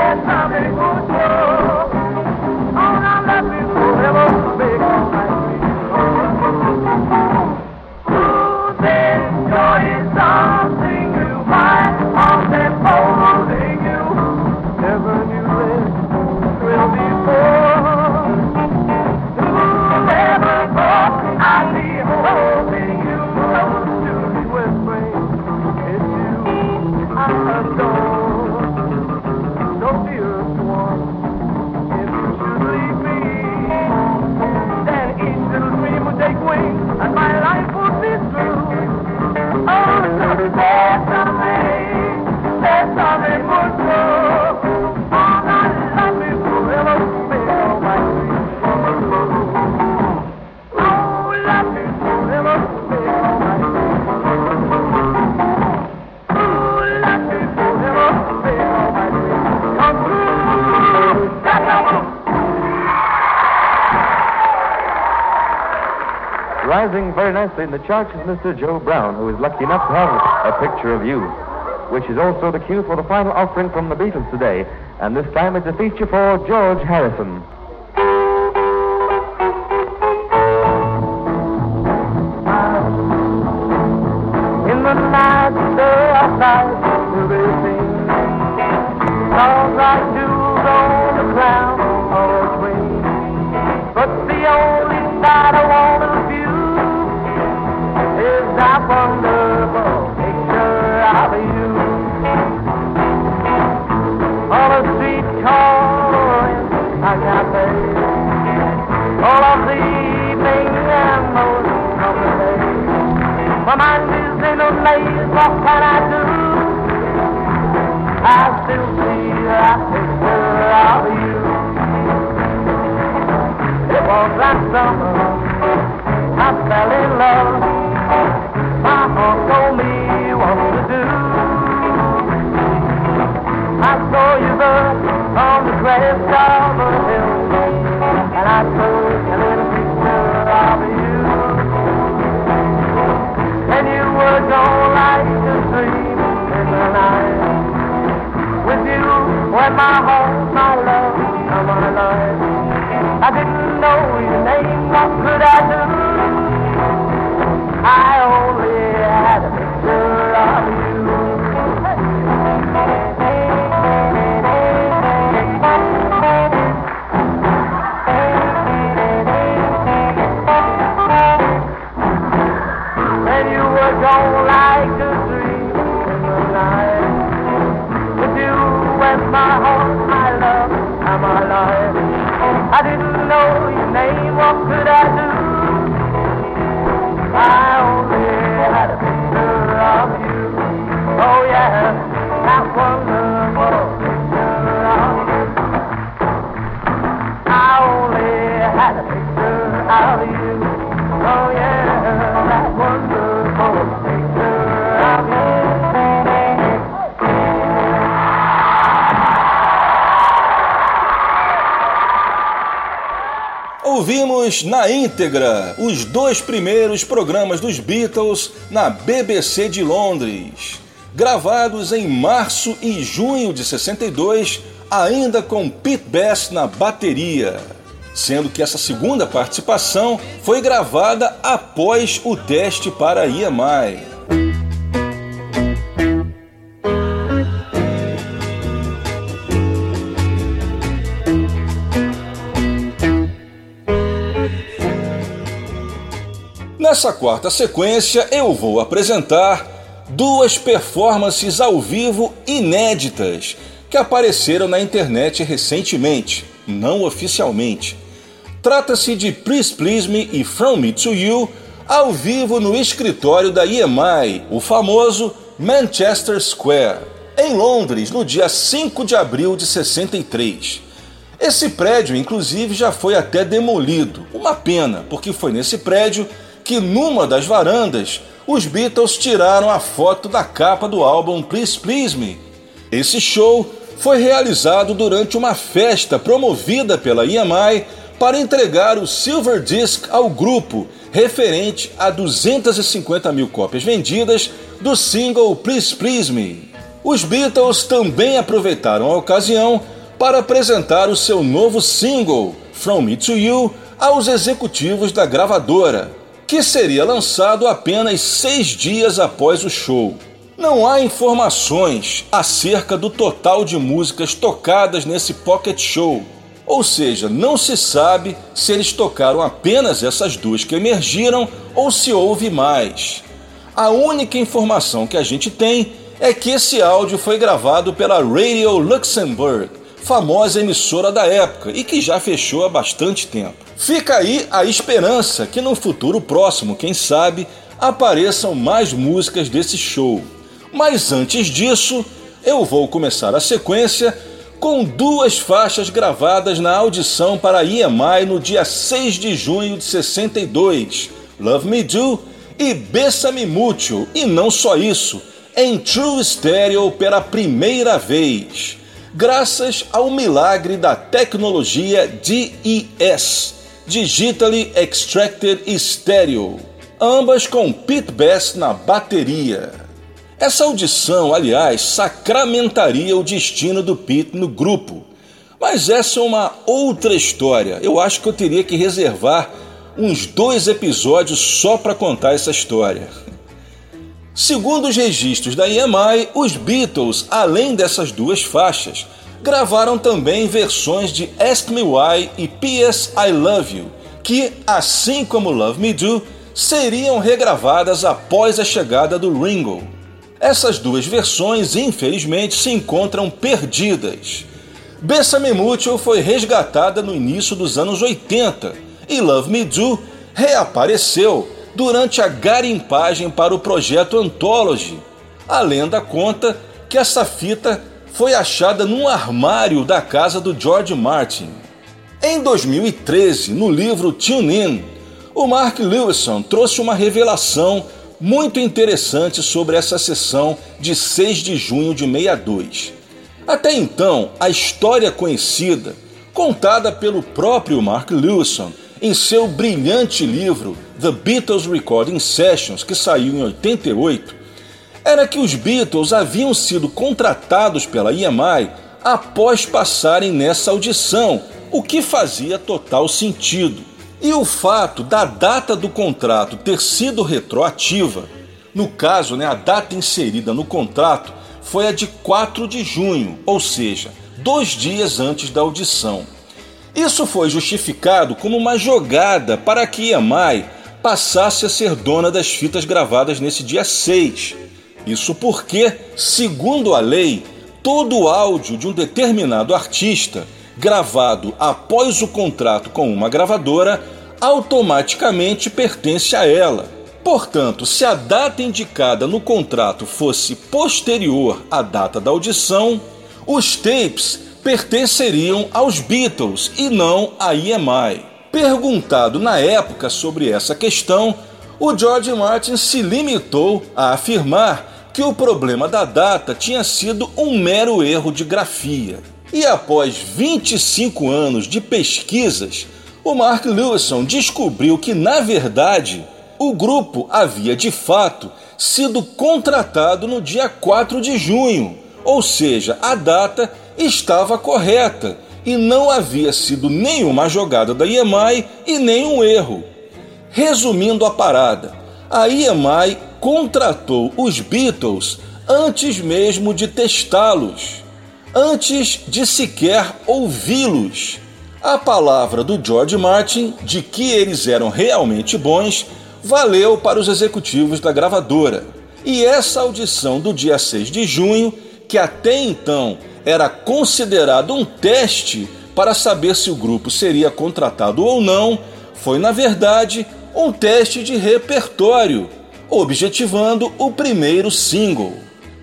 Bésame mucho. Oh, now let me forever make all my dreams. Ooh, this joy is something new. My arms enfolding you. Never knew this thrill before. Ooh, never thought I'd be holding you close to me, whispering, it's you I adore. And my life would be through. Oh, so bésame, bésame mucho. Oh, my life will forever make all my dreams come true. Oh, life will forever make all my dreams come true. Oh, life will forever make all my dreams come true. That's how. Rising very nicely in the charts is Mister Joe Brown, who is lucky enough to have A Picture of You, which is also the cue for the final offering from the Beatles today, and this time it's a feature for George Harrison. In the night, day of night, will they sing songs like jewels on the crown of a queen? But the only night I wanna feel. waves cover hills, and I told you a little picture of you, and you were gone like a dream in the night. With you when my home, my love, come alive. I didn't know your name, what could I do? I only had a picture of you. I didn't know your name, what could I do? I only had a picture of you. Oh yeah, that wonderful picture of you. I only had a picture of you. Oh yeah, that wonderful picture of you. Ouvimos na íntegra os dois primeiros programas dos Beatles na B B C de Londres, gravados em março e junho de sessenta e dois, ainda com Pete Best na bateria, sendo que essa segunda participação foi gravada após o teste para a E M I. Nessa quarta sequência eu vou apresentar duas performances ao vivo inéditas que apareceram na internet recentemente, não oficialmente. Trata-se de Please Please Me e From Me To You ao vivo no escritório da E M I, o famoso Manchester Square, em Londres, no dia cinco de abril de sessenta e três. Esse prédio, inclusive, já foi até demolido. Uma pena, porque foi nesse prédio que numa das varandas, os Beatles tiraram a foto da capa do álbum Please Please Me. Esse show foi realizado durante uma festa promovida pela E M I para entregar o Silver Disc ao grupo, referente a duzentas e cinquenta mil cópias vendidas do single Please Please Me. Os Beatles também aproveitaram a ocasião para apresentar o seu novo single, From Me To You, aos executivos da gravadora, que seria lançado apenas seis dias após o show. Não há informações acerca do total de músicas tocadas nesse pocket show, ou seja, não se sabe se eles tocaram apenas essas duas que emergiram ou se houve mais. A única informação que a gente tem é que esse áudio foi gravado pela Radio Luxembourg, famosa emissora da época e que já fechou há bastante tempo. Fica aí a esperança que no futuro próximo, quem sabe, apareçam mais músicas desse show. Mas antes disso, eu vou começar a sequência com duas faixas gravadas na audição para a E M I no dia seis de junho de sessenta e dois, Love Me Do e Bésame Mucho, e não só isso, em True Stereo pela primeira vez, graças ao milagre da tecnologia D E S, Digitally Extracted Stereo, ambas com Pete Best na bateria. Essa audição, aliás, sacramentaria o destino do Pete no grupo, mas essa é uma outra história. Eu acho que eu teria que reservar uns dois episódios só para contar essa história. Segundo os registros da E M I, os Beatles, além dessas duas faixas, gravaram também versões de Ask Me Why e P S I Love You, que, assim como Love Me Do, seriam regravadas após a chegada do Ringo. Essas duas versões, infelizmente, se encontram perdidas. Bésame Mucho foi resgatada no início dos anos oitenta e Love Me Do reapareceu durante a garimpagem para o projeto Anthology. A lenda conta que essa fita foi achada num armário da casa do George Martin. Em dois mil e treze, no livro Tune In, o Mark Lewisohn trouxe uma revelação muito interessante sobre essa sessão de seis de junho de sessenta e dois. Até então, a história conhecida, contada pelo próprio Mark Lewisohn em seu brilhante livro The Beatles Recording Sessions, que saiu em oitenta e oito, era que os Beatles haviam sido contratados pela E M I após passarem nessa audição, o que fazia total sentido. E o fato da data do contrato ter sido retroativa, no caso, né, a data inserida no contrato foi a de quatro de junho, ou seja, dois dias antes da audição. Isso foi justificado como uma jogada para que E M I passasse a ser dona das fitas gravadas nesse dia seis. Isso porque, segundo a lei, todo o áudio de um determinado artista gravado após o contrato com uma gravadora automaticamente pertence a ela. Portanto, se a data indicada no contrato fosse posterior à data da audição, os tapes pertenceriam aos Beatles e não à E M I. Perguntado na época sobre essa questão, o George Martin se limitou a afirmar que o problema da data tinha sido um mero erro de grafia. E após vinte e cinco anos de pesquisas, o Mark Lewisohn descobriu que, na verdade, o grupo havia de fato sido contratado no dia quatro de junho, ou seja, a data estava correta e não havia sido nenhuma jogada da E M I e nenhum erro. Resumindo a parada, a E M I contratou os Beatles antes mesmo de testá-los, antes de sequer ouvi-los. A palavra do George Martin de que eles eram realmente bons valeu para os executivos da gravadora. E essa audição do dia seis de junho, que até então era considerado um teste para saber se o grupo seria contratado ou não, foi, na verdade, um teste de repertório, objetivando o primeiro single.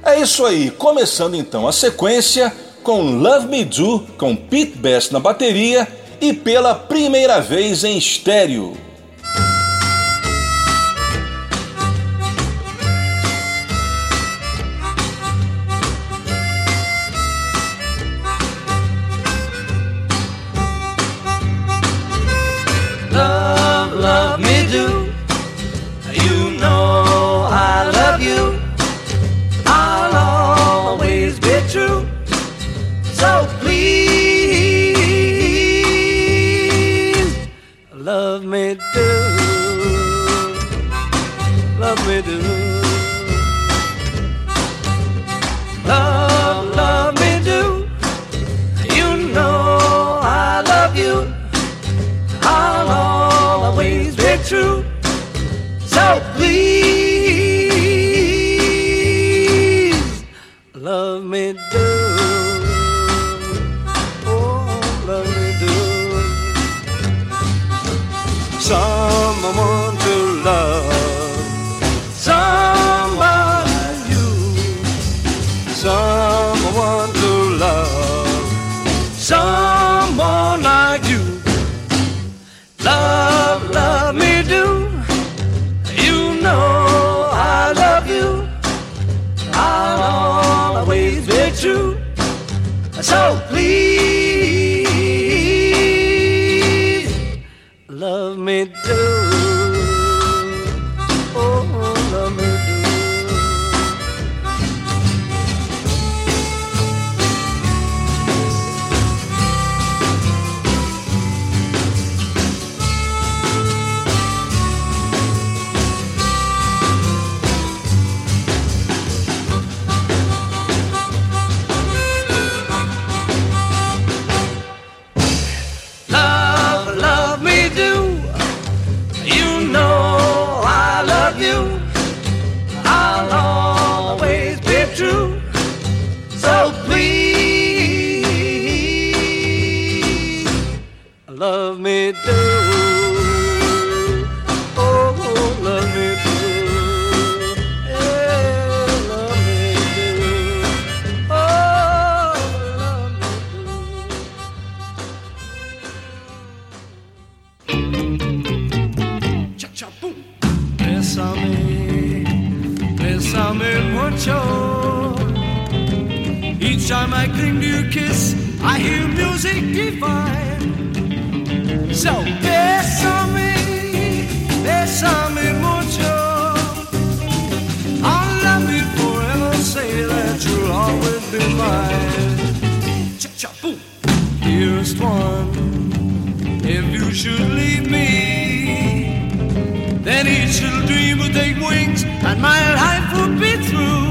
É isso aí, começando então a sequência com Love Me Do, com Pete Best na bateria e pela primeira vez em estéreo. Bésame mucho y llama like the new Kiss. I hear music divine. So, bésame, bésame mucho. I'll love you forever, say that you'll always be mine. Cha-cha, boom. Dearest one, if you should leave me, then each little dream would take wings and my life would be through.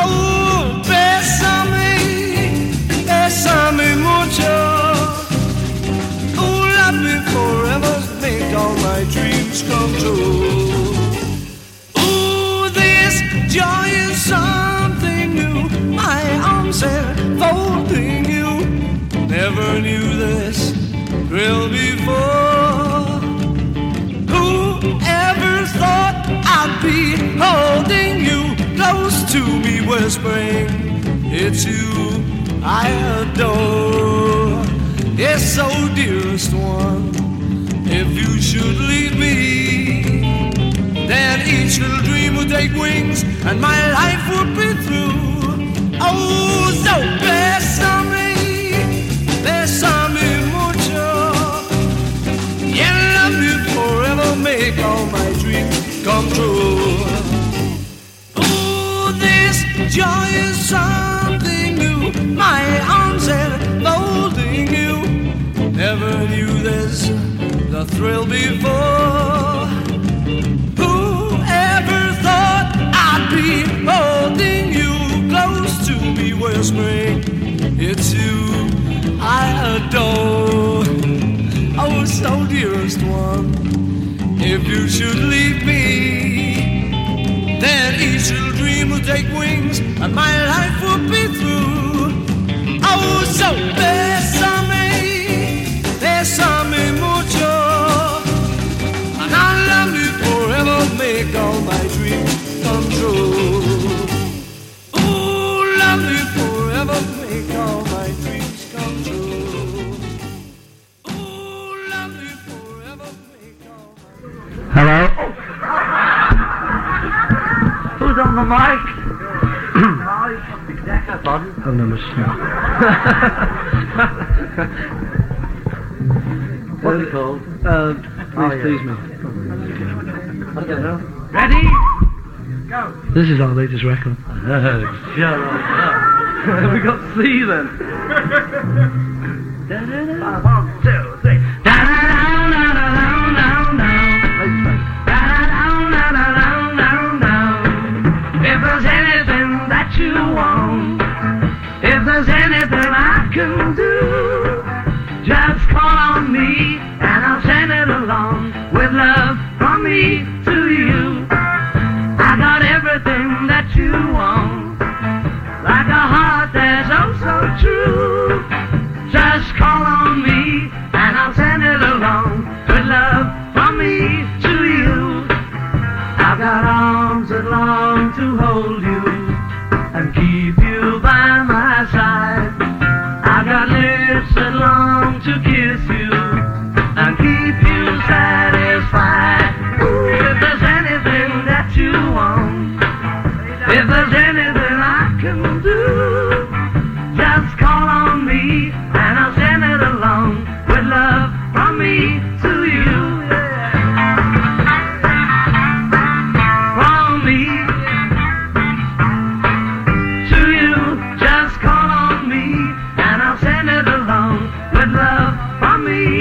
Oh, bésame, bésame mucho. Oh, love me forever, make all my dreams come true. Oh, this joy is something new, my arms are folding you. Never knew this thrill before. Whoever thought I'd be holding you close to me, whispering, it's you I adore. Yes, oh dearest one, if you should leave me, then each little dream would take wings and my life would be through. Oh, so bésame, bésame mucho. Yeah, love you forever, make all my dreams come true. Oh, this joy is something new, my arms are holding you. Never knew this, the thrill before. Whoever thought I'd be holding you close to me, whispering, it's you I adore. Oh, so dearest one, if you should leave me, then each little dream will take wings and my life will be through. Oh, so bésame, bésame mucho. And I'll love you forever, make all my dreams come true. Oh, love you forever, make all my dreams. Hello? Who's on the mic? Pardon? Oh, no, no. What's it called? Uh, please, oh, yeah. please, me. I don't know. Ready? Go. This is our latest record. Oh, shut up. We got C then. One, two, three. You want. If there's anything I can do, just call on me and I'll send it along with love from me to you. I got everything that you want, like a heart that's oh so true. Just call on me and I'll send it along with love from me to you. I've got arms that long to hold you and keep you by my side. I got lips that long to kiss you and keep you satisfied. If there's anything that you want, if there's anything I can do, just call on me and I'll send it along with love from me to you. Love for me.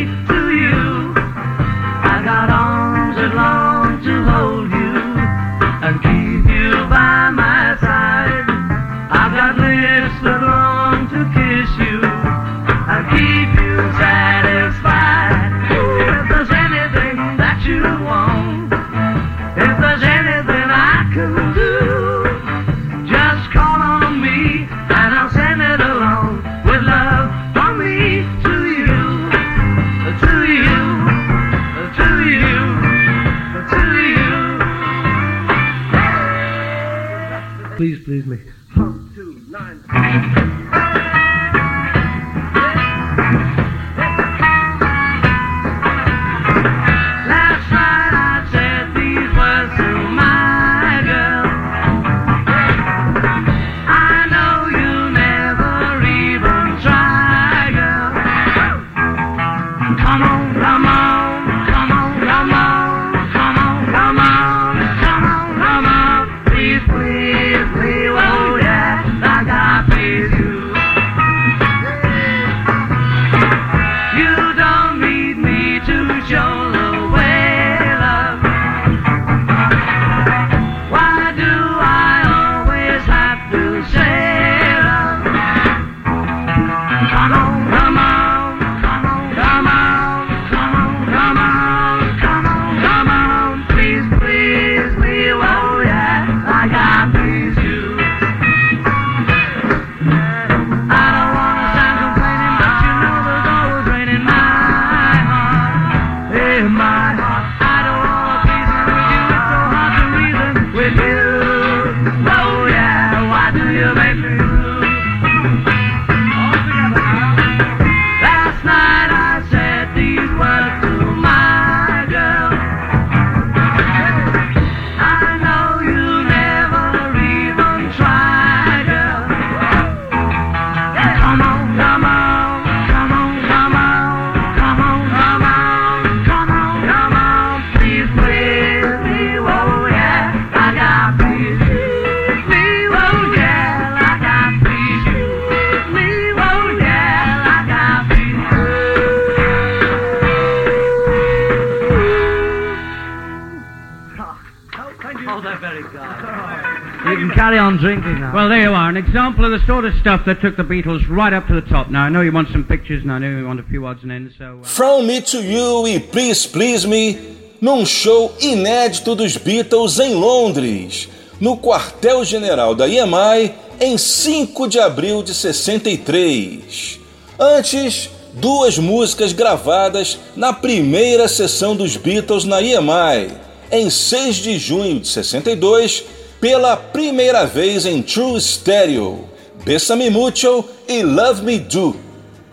Carry on drinking now. Well, there you are, an example of the sort of stuff that took the Beatles right up to the top. Now, I know you want some pictures, and I know you want a few odds and ends, so... Uh... From Me to You e Please Please Me, num show inédito dos Beatles em Londres, no quartel-general da E M I, em cinco de abril de sessenta e três. Antes, duas músicas gravadas na primeira sessão dos Beatles na E M I, em seis de junho de sessenta e dois... pela primeira vez em True Stereo, Bésame Mucho e Love Me Do.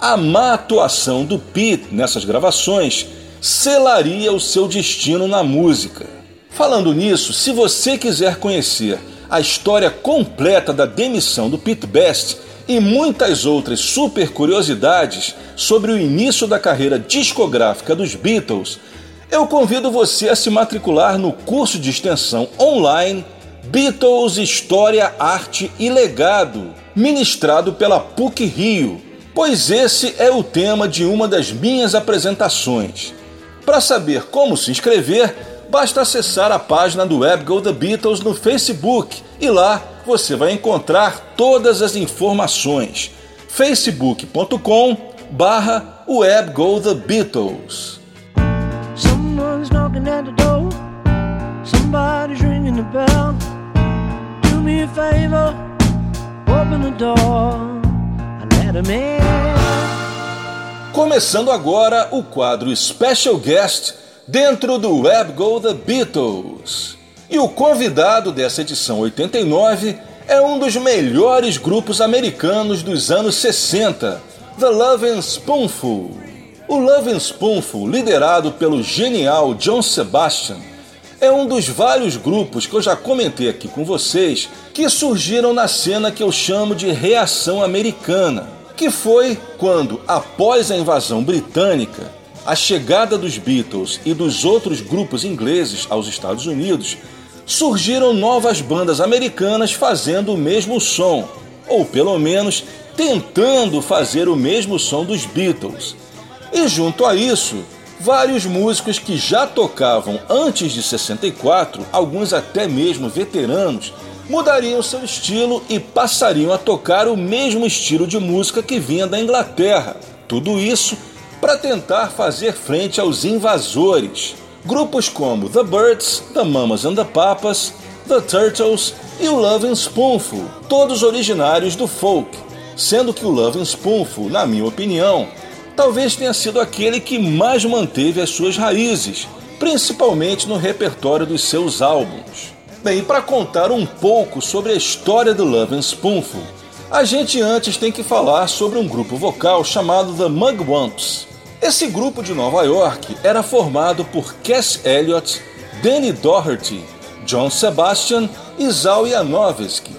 A má atuação do Pete nessas gravações selaria o seu destino na música. Falando nisso, se você quiser conhecer a história completa da demissão do Pete Best e muitas outras super curiosidades sobre o início da carreira discográfica dos Beatles, eu convido você a se matricular no curso de extensão online Beatles, História, Arte e Legado, ministrado pela PUC Rio, pois esse é o tema de uma das minhas apresentações. Para saber como se inscrever, basta acessar a página do Web Gold The Beatles no Facebook e lá você vai encontrar todas as informações. facebook ponto com barra web gold the beatles. Someone's knocking at the door. Somebody's ringing the bell. Do me a favor, open the door and let him in. Começando agora o quadro Special Guest dentro do Web Gold The Beatles. E o convidado dessa edição oitenta e nove é um dos melhores grupos americanos dos anos sessenta, The Lovin' Spoonful. O Lovin' Spoonful, liderado pelo genial John Sebastian, é um dos vários grupos que eu já comentei aqui com vocês que surgiram na cena que eu chamo de reação americana, que foi quando, após a invasão britânica, a chegada dos Beatles e dos outros grupos ingleses aos Estados Unidos, surgiram novas bandas americanas fazendo o mesmo som, ou pelo menos tentando fazer o mesmo som dos Beatles. E junto a isso, vários músicos que já tocavam antes de sessenta e quatro, alguns até mesmo veteranos, mudariam seu estilo e passariam a tocar o mesmo estilo de música que vinha da Inglaterra. Tudo isso para tentar fazer frente aos invasores. Grupos como The Birds, The Mamas and the Papas, The Turtles e o Lovin' Spoonful, todos originários do folk, sendo que o Lovin' Spoonful, na minha opinião, talvez tenha sido aquele que mais manteve as suas raízes, principalmente no repertório dos seus álbuns. Bem, para contar um pouco sobre a história do Lovin' Spoonful, a gente antes tem que falar sobre um grupo vocal chamado The Mugwumps. Esse grupo de Nova York era formado por Cass Elliot, Denny Doherty, John Sebastian e Zal Yanovsky.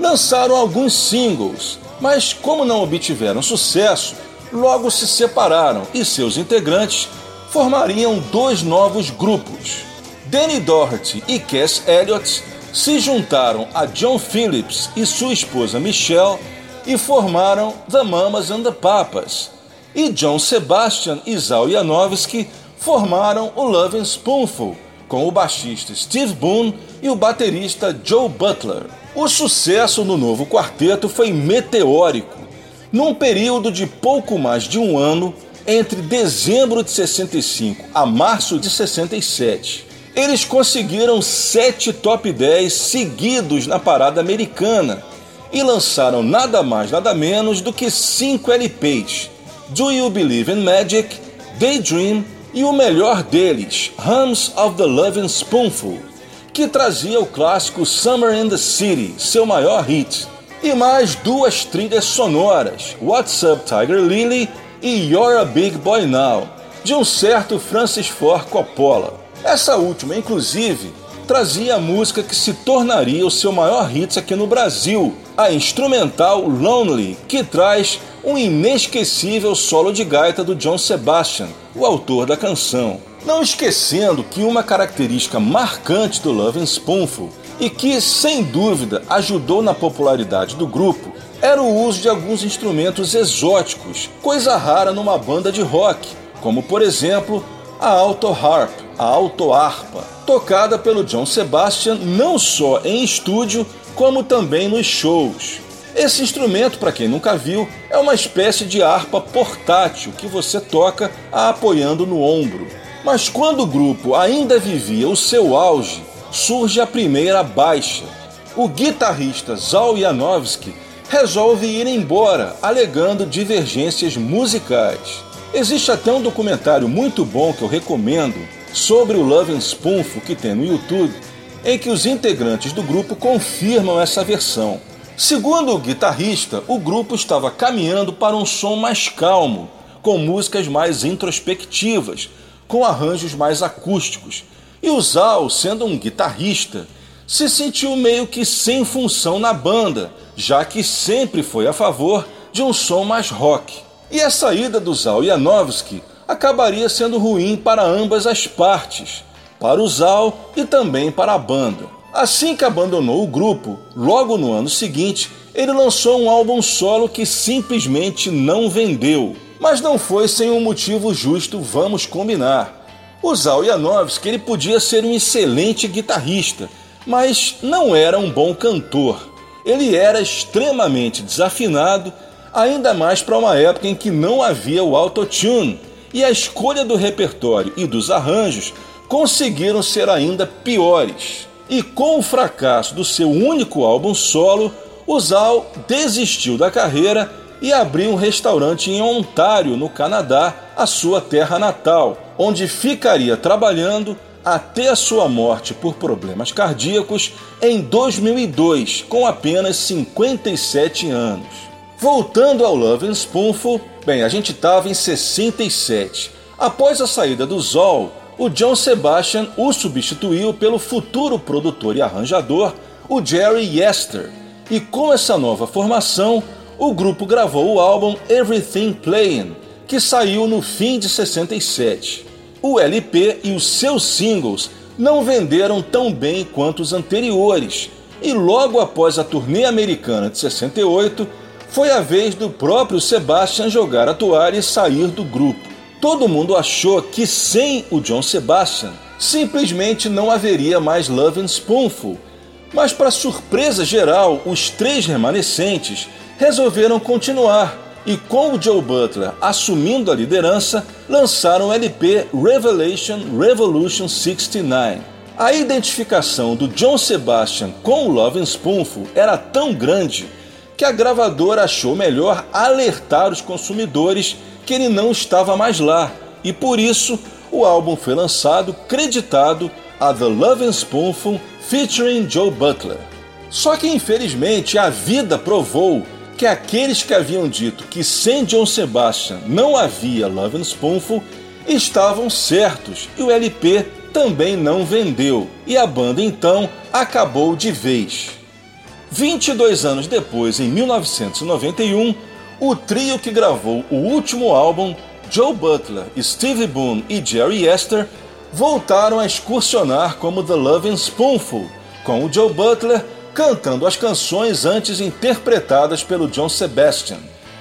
Lançaram alguns singles, mas como não obtiveram sucesso, logo se separaram e seus integrantes formariam dois novos grupos. Denny Doherty e Cass Elliot se juntaram a John Phillips e sua esposa Michelle e formaram The Mamas and the Papas. E John Sebastian e Zal Yanovsky formaram o Lovin' Spoonful, com o baixista Steve Boone e o baterista Joe Butler. O sucesso no novo quarteto foi meteórico. Num período de pouco mais de um ano, entre dezembro de sessenta e cinco a março de sessenta e sete, eles conseguiram sete top dez seguidos na parada americana e lançaram nada mais nada menos do que cinco L Ps, Do You Believe in Magic, Daydream e o melhor deles, Hums of the Lovin' Spoonful, que trazia o clássico Summer in the City, seu maior hit, e mais duas trilhas sonoras, What's Up Tiger Lily e You're a Big Boy Now, de um certo Francis Ford Coppola. Essa última, inclusive, trazia a música que se tornaria o seu maior hit aqui no Brasil, a instrumental Lonely, que traz um inesquecível solo de gaita do John Sebastian, o autor da canção. Não esquecendo que uma característica marcante do Lovin' Spoonful, e que sem dúvida ajudou na popularidade do grupo, era o uso de alguns instrumentos exóticos, coisa rara numa banda de rock, como por exemplo a alto-harp, a alto-harpa, tocada pelo John Sebastian não só em estúdio, como também nos shows. Esse instrumento, para quem nunca viu, é uma espécie de harpa portátil que você toca a apoiando no ombro. Mas quando o grupo ainda vivia o seu auge, surge a primeira baixa. O guitarrista Zal Yanovsky resolve ir embora, alegando divergências musicais. Existe até um documentário muito bom que eu recomendo sobre o Lovin' Spoonful que tem no YouTube, em que os integrantes do grupo confirmam essa versão. Segundo o guitarrista, o grupo estava caminhando para um som mais calmo, com músicas mais introspectivas, com arranjos mais acústicos, e o Zal, sendo um guitarrista, se sentiu meio que sem função na banda, já que sempre foi a favor de um som mais rock. E a saída do Zal Yanovsky acabaria sendo ruim para ambas as partes, para o Zal e também para a banda. Assim que abandonou o grupo, logo no ano seguinte, ele lançou um álbum solo que simplesmente não vendeu. Mas não foi sem um motivo justo, vamos combinar. O Zal Yanovsky, ele podia ser um excelente guitarrista, mas não era um bom cantor. Ele era extremamente desafinado, ainda mais para uma época em que não havia o autotune, e a escolha do repertório e dos arranjos conseguiram ser ainda piores. E com o fracasso do seu único álbum solo, o Zal desistiu da carreira e abriu um restaurante em Ontário, no Canadá, a sua terra natal, onde ficaria trabalhando até a sua morte por problemas cardíacos em dois mil e dois, com apenas cinquenta e sete anos. Voltando ao Lovin' Spoonful, bem, a gente estava em sessenta e sete. Após a saída do Zal, o John Sebastian o substituiu pelo futuro produtor e arranjador, o Jerry Yester. E com essa nova formação, o grupo gravou o álbum Everything Playing, que saiu no fim de sessenta e sete. O L P e os seus singles não venderam tão bem quanto os anteriores, e logo após a turnê americana de sessenta e oito, foi a vez do próprio Sebastian jogar a toalha e sair do grupo. Todo mundo achou que sem o John Sebastian, simplesmente não haveria mais Lovin' Spoonful, mas para surpresa geral, os três remanescentes resolveram continuar e, com o Joe Butler assumindo a liderança, lançaram o L P Revelation Revolution sessenta e nove. A identificação do John Sebastian com o Lovin' Spoonful era tão grande que a gravadora achou melhor alertar os consumidores que ele não estava mais lá, e por isso o álbum foi lançado creditado a The Lovin' Spoonful featuring Joe Butler. Só que infelizmente a vida provou que aqueles que haviam dito que sem John Sebastian não havia Lovin' Spoonful estavam certos, e o L P também não vendeu, e a banda então acabou de vez. vinte e dois anos depois, em mil novecentos e noventa e um, o trio que gravou o último álbum, Joe Butler, Steve Boone e Jerry Yester, voltaram a excursionar como The Lovin' Spoonful, com o Joe Butler cantando as canções antes interpretadas pelo John Sebastian.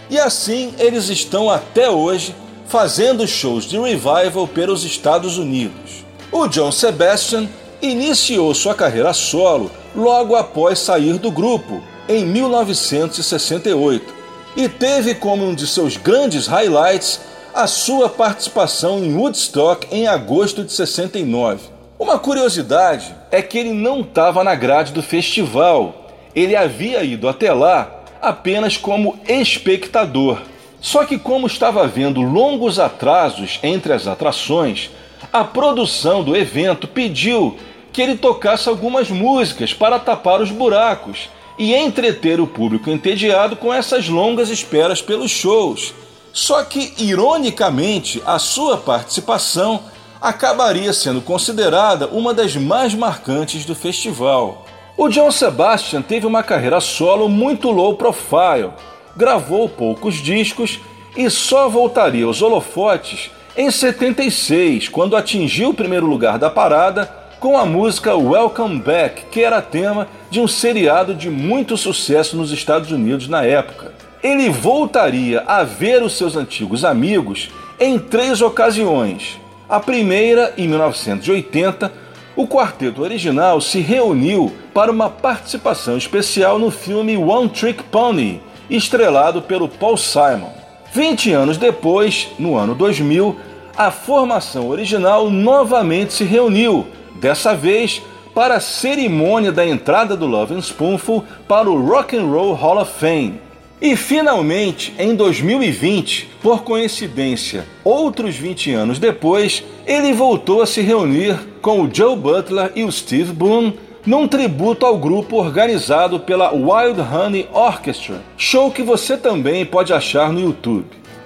E assim eles estão até hoje fazendo shows de revival pelos Estados Unidos. O John Sebastian iniciou sua carreira solo logo após sair do grupo, em mil novecentos e sessenta e oito, e teve como um de seus grandes highlights a sua participação em Woodstock em agosto de sessenta e nove. Uma curiosidade é que ele não estava na grade do festival. Ele havia ido até lá apenas como espectador. Só que, como estava havendo longos atrasos entre as atrações, a produção do evento pediu que ele tocasse algumas músicas para tapar os buracos e entreter o público entediado com essas longas esperas pelos shows. Só que, ironicamente, a sua participação acabaria sendo considerada uma das mais marcantes do festival. O John Sebastian teve uma carreira solo muito low profile, gravou poucos discos e só voltaria aos holofotes em setenta e seis, quando atingiu o primeiro lugar da parada com a música Welcome Back, que era tema de um seriado de muito sucesso nos Estados Unidos na época. Ele voltaria a ver os seus antigos amigos em três ocasiões. A primeira, em mil novecentos e oitenta, o quarteto original se reuniu para uma participação especial no filme One Trick Pony, estrelado pelo Paul Simon. vinte anos depois, no ano dois mil, a formação original novamente se reuniu, dessa vez para a cerimônia da entrada do Lovin' Spoonful para o Rock and Roll Hall of Fame. E finalmente, em dois mil e vinte, por coincidência, outros vinte anos depois, ele voltou a se reunir com o Joe Butler e o Steve Boone num tributo ao grupo organizado pela Wild Honey Orchestra, show que você também pode achar no YouTube.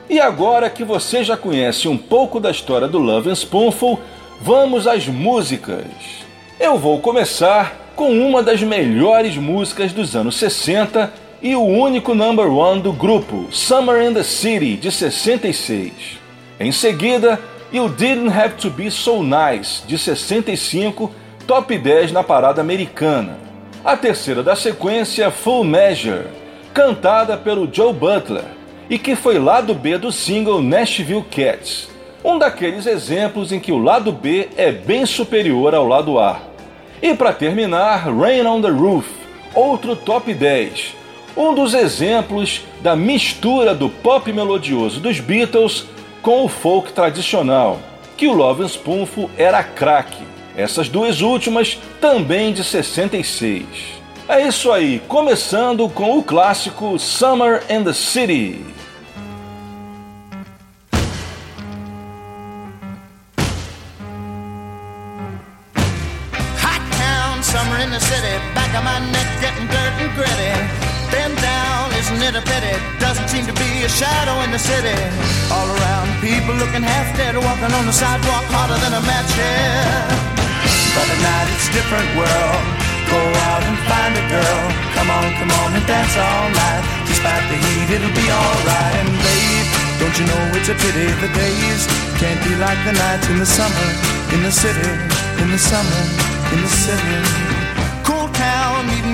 E agora que você já conhece um pouco da história do Lovin' Spoonful, vamos às músicas. Eu vou começar com uma das melhores músicas dos anos sessenta, e o único number one do grupo, Summer in the City, de sessenta e seis. Em seguida, You Didn't Have to Be So Nice, de sessenta e cinco, top dez na parada americana. A terceira da sequência, Full Measure, cantada pelo Joe Butler, e que foi lado B do single Nashville Cats, um daqueles exemplos em que o lado B é bem superior ao lado A. E para terminar, Rain on the Roof, outro top dez, um dos exemplos da mistura do pop melodioso dos Beatles com o folk tradicional, que o Lovin' Spoonful era craque. Essas duas últimas também de sessenta e seis. É isso aí, começando com o clássico Summer in the City. Hot town, summer in the city, back of my neck getting dirt and gritty. Bend down, isn't it a pity? Doesn't seem to be a shadow in the city. All around, people looking half dead, walking on the sidewalk harder than a match here. But at night it's a different world. Go out and find a girl. Come on, come on and dance all night. Despite the heat, it'll be alright. And babe, don't you know it's a pity the days can't be like the nights in the summer, in the city, in the summer, in the city. Meeting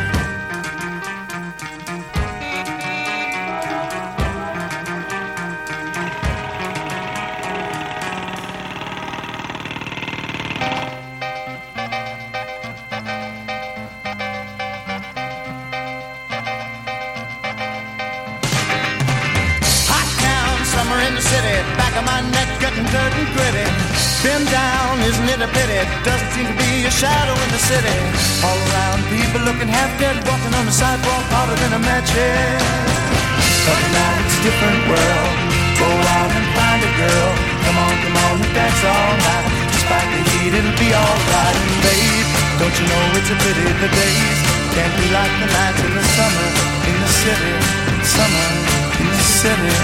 Shadow in the city. All around, people looking half dead, walking on the sidewalk harder than a match, yeah. But now it's a different world. Go out and find a girl. Come on, come on, and dance all night. Despite the heat, it'll be alright. And babe, don't you know it's a pity the days can't be like the nights in the summer, in the city, summer, in the city.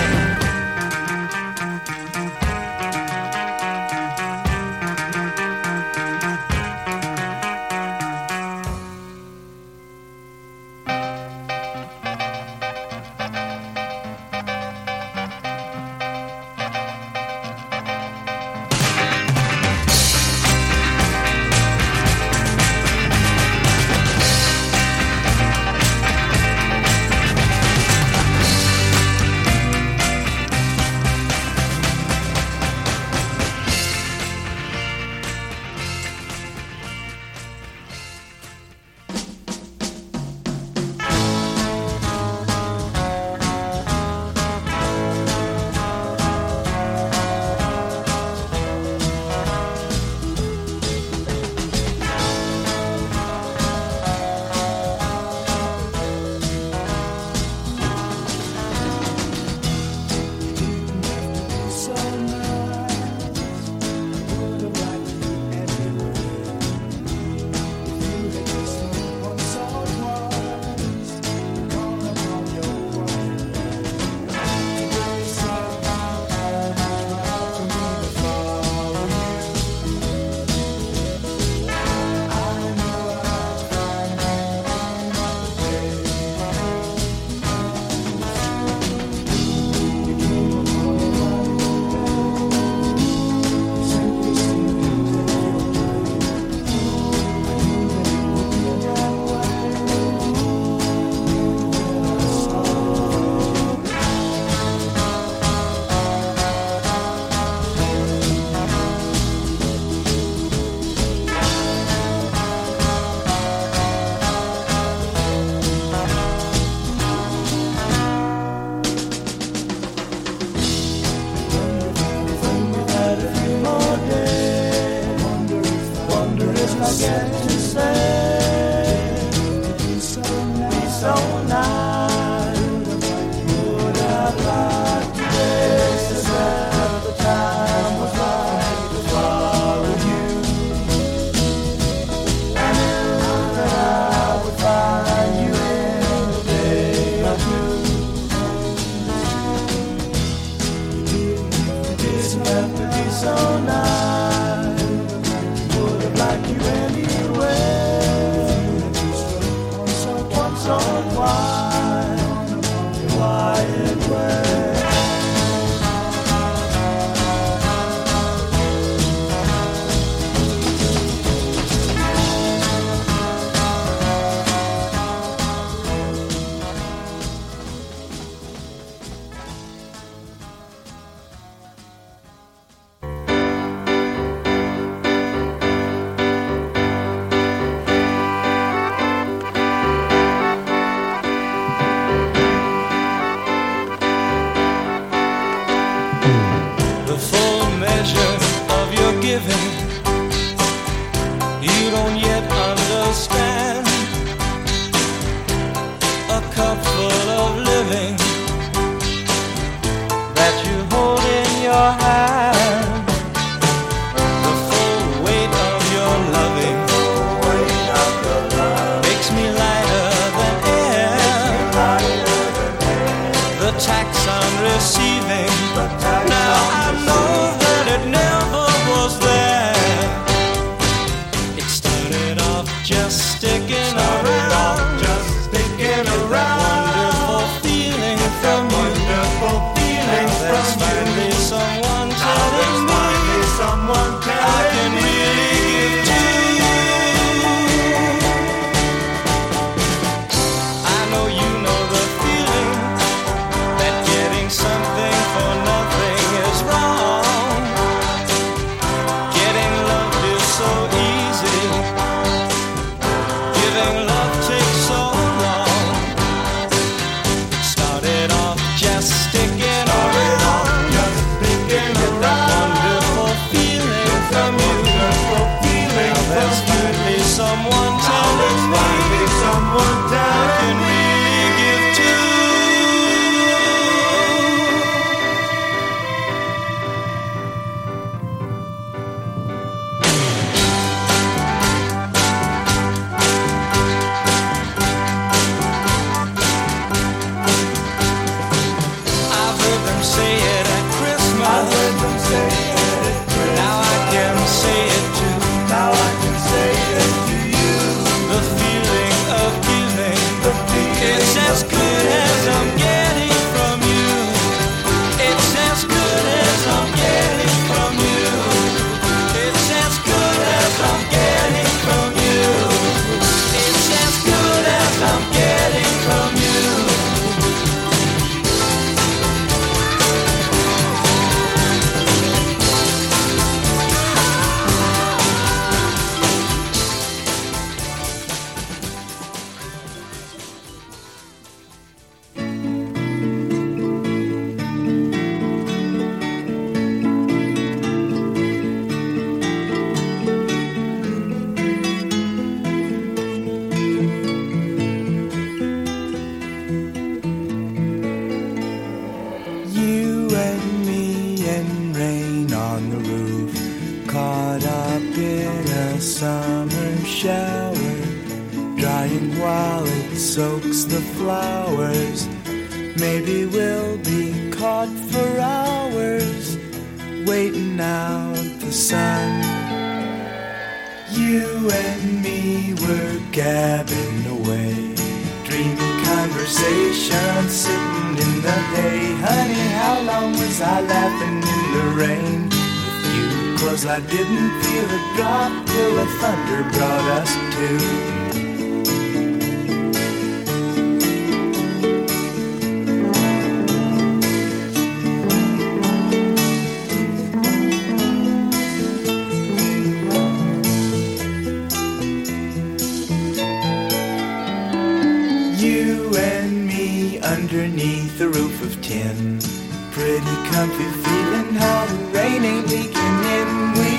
Pretty comfy feeling how the rain ain't leaking in. We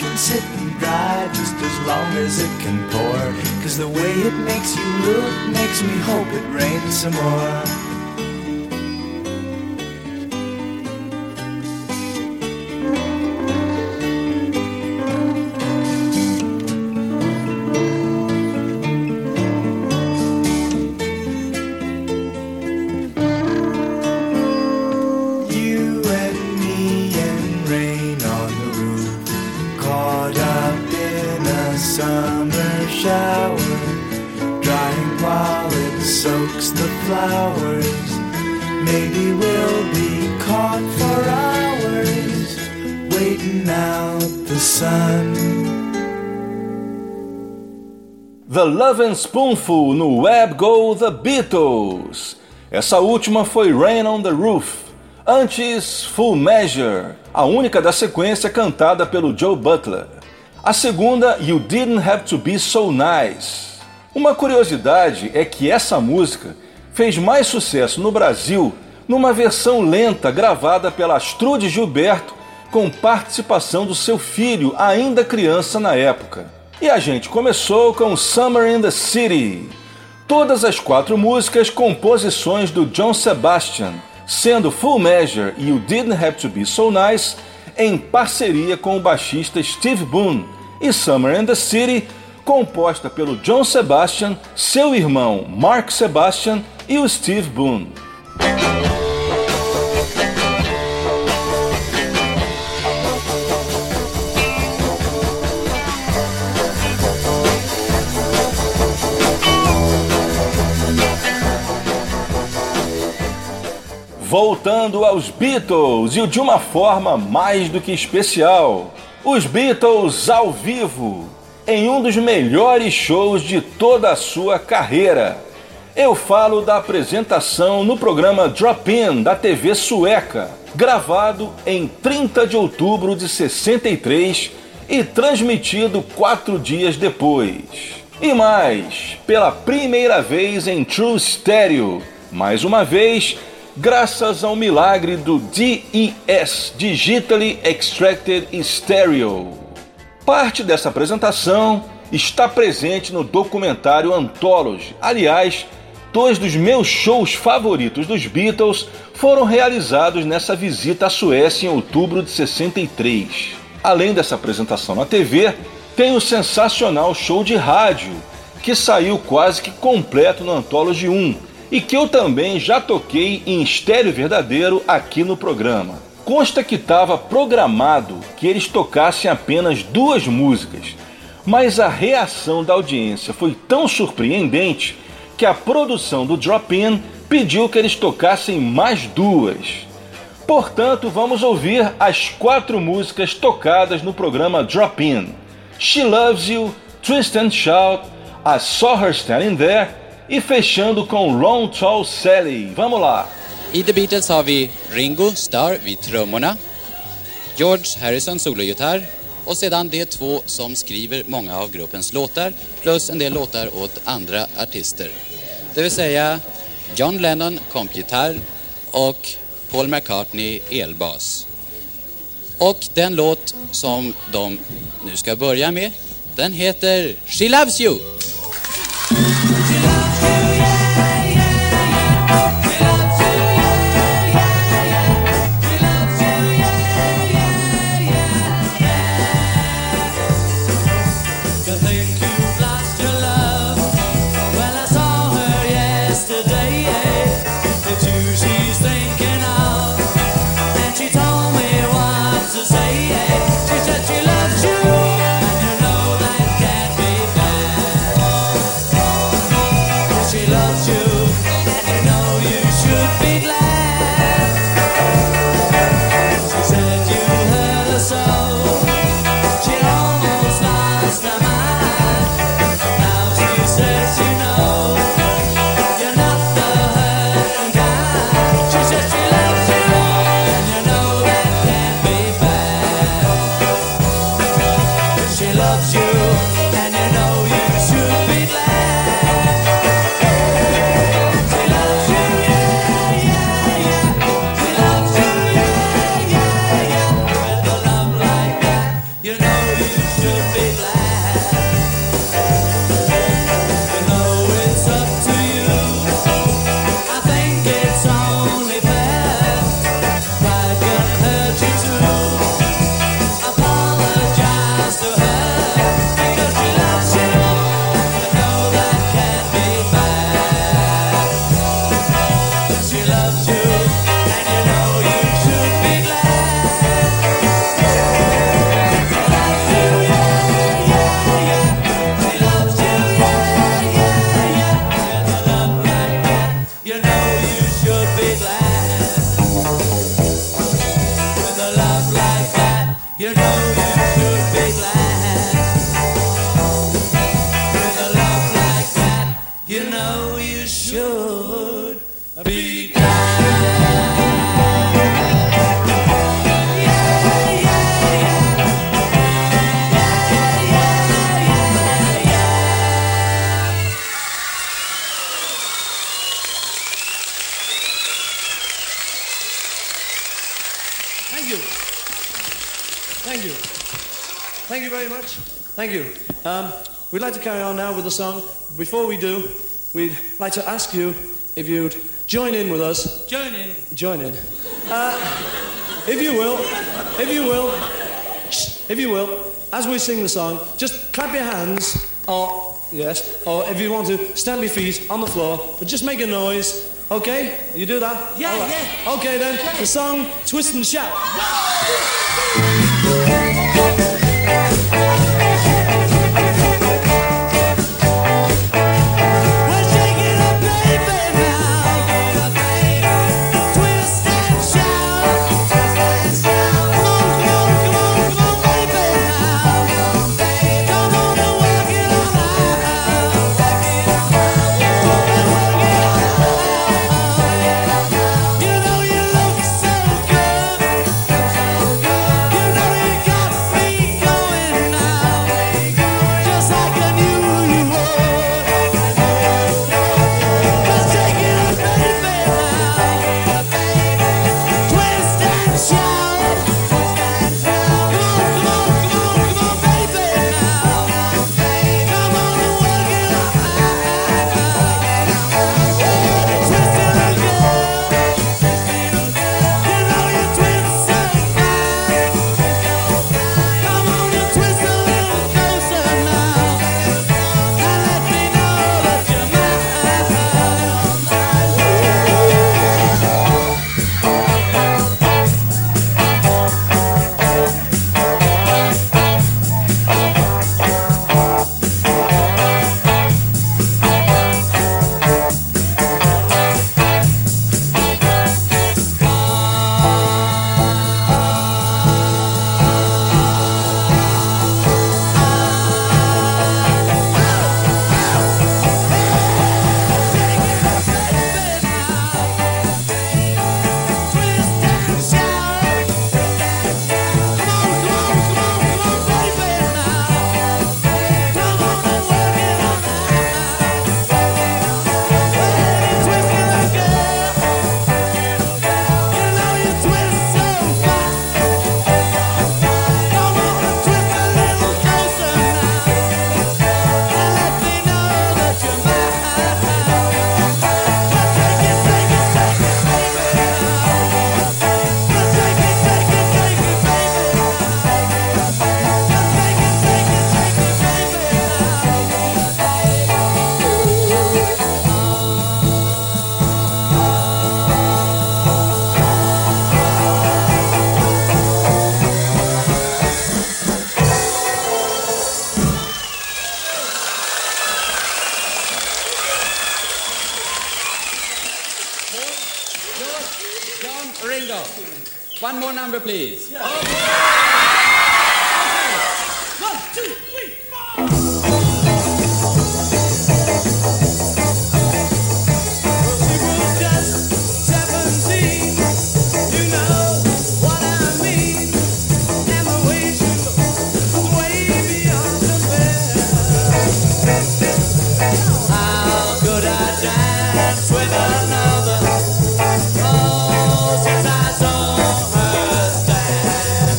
can can sit and dry just as long as it can pour, 'cause the way it makes you look makes me hope it rains some more. The Lovin' Spoonful no Web Gold The Beatles. Essa última foi Rain on the Roof. Antes, Full Measure, a única da sequência cantada pelo Joe Butler. A segunda, You Didn't Have to Be So Nice. Uma curiosidade é que essa música fez mais sucesso no Brasil numa versão lenta gravada pela Astrude Gilberto com participação do seu filho, ainda criança na época. E a gente começou com Summer in the City. Todas as quatro músicas, composições do John Sebastian, sendo Full Measure e You Didn't Have to Be So Nice em parceria com o baixista Steve Boone, e Summer in the City, composta pelo John Sebastian, seu irmão Mark Sebastian e o Steve Boone. Voltando aos Beatles, e de uma forma mais do que especial, os Beatles ao vivo, em um dos melhores shows de toda a sua carreira. Eu falo da apresentação no programa Drop In, da T V sueca, gravado em trinta de outubro de sessenta e três e transmitido quatro dias depois. E mais, pela primeira vez em True Stereo, mais uma vez, graças ao milagre do D E S, Digitally Extracted Stereo. Parte dessa apresentação está presente no documentário Anthology. Aliás, dois dos meus shows favoritos dos Beatles foram realizados nessa visita à Suécia em outubro de sessenta e três. Além dessa apresentação na T V, tem o sensacional show de rádio, que saiu quase que completo no Anthology um, e que eu também já toquei em estéreo verdadeiro aqui no programa. Consta que estava programado que eles tocassem apenas duas músicas, mas a reação da audiência foi tão surpreendente que a produção do Drop-In pediu que eles tocassem mais duas. Portanto, vamos ouvir as quatro músicas tocadas no programa Drop-In: She Loves You, Twist and Shout, I Saw Her Standing There, e fechando com Long Tall Sally. Vamos lá! I The Beatles har vi Ringo Starr vid trummorna, George Harrison sologitarr, och sedan de två som skriver många av gruppens låtar, plus en del låtar åt andra artister. Det vill säga John Lennon kompgitarr och Paul McCartney elbas. Och den låt som de nu ska börja med, den heter She Loves You! She loves you, and you know that can't be bad. You know you should be glad with a love like that. You know you should be glad. Thank you very much. Thank you. Um, we'd like to carry on now with the song. Before we do, we'd like to ask you if you'd join in with us. Join in. Join in. Uh, if you will, if you will, if you will, as we sing the song, just clap your hands, or, yes, or if you want to, stamp your feet on the floor, but just make a noise. Okay? You do that? Yeah, right. Yeah. Okay then, yeah. The song, Twist and Shout. One more number, please. Yeah. Okay. One, two, three, four. We were just seventeen, you know what I mean. And the way she looked, way beyond the bed. How could I dance with another? Oh, since I saw. Understand.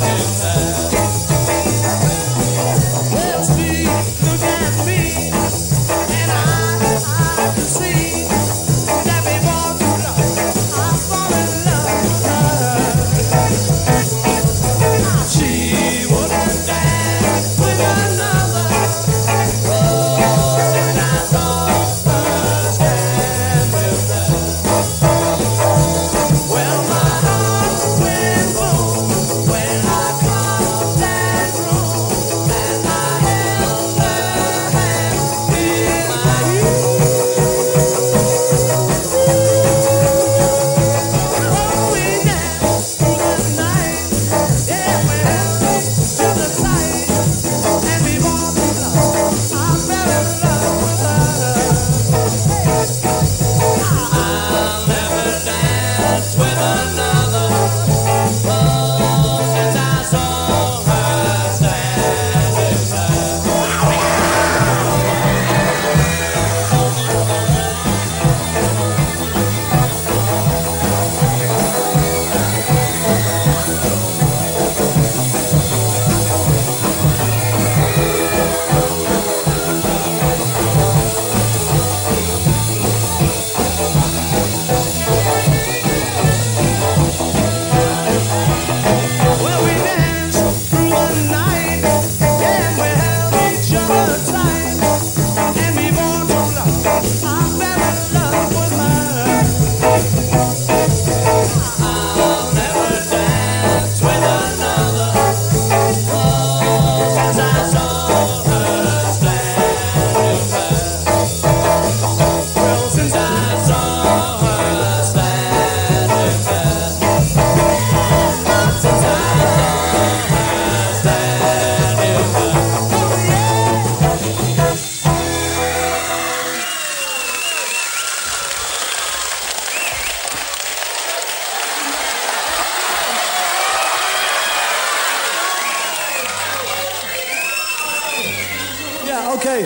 Okay.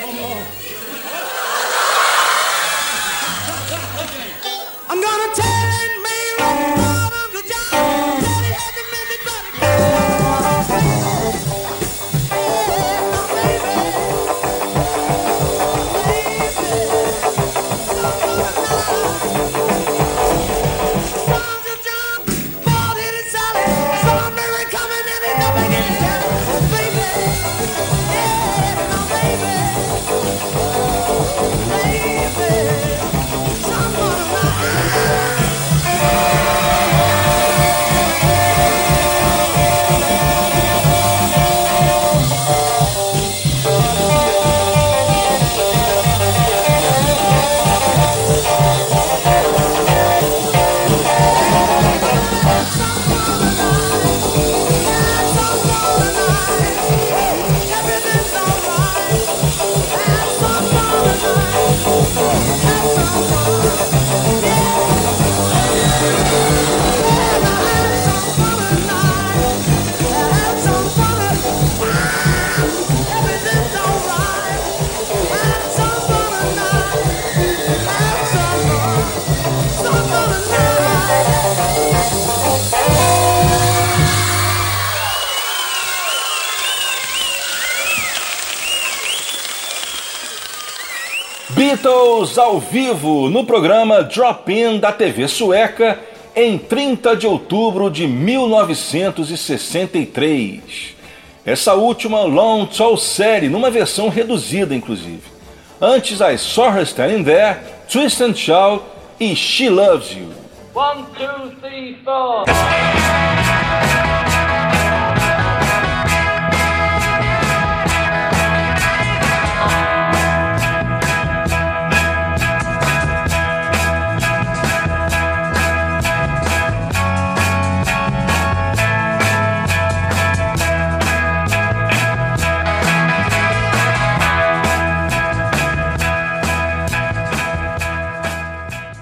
Come on. I'm gonna take me right out of the job. Daddy had to make me better. Baby, baby, baby. Some bald headed Sally, strawberry coming in and up again. Oh baby, yeah, oh baby, oh baby, someone of mine. Beatles ao vivo no programa Drop In da T V sueca em trinta de outubro de mil novecentos e sessenta e três. Essa última Long Tall Série, numa versão reduzida inclusive. Antes as Saw Her Standing There, Twist and Shout e She Loves You. One, two, three, four.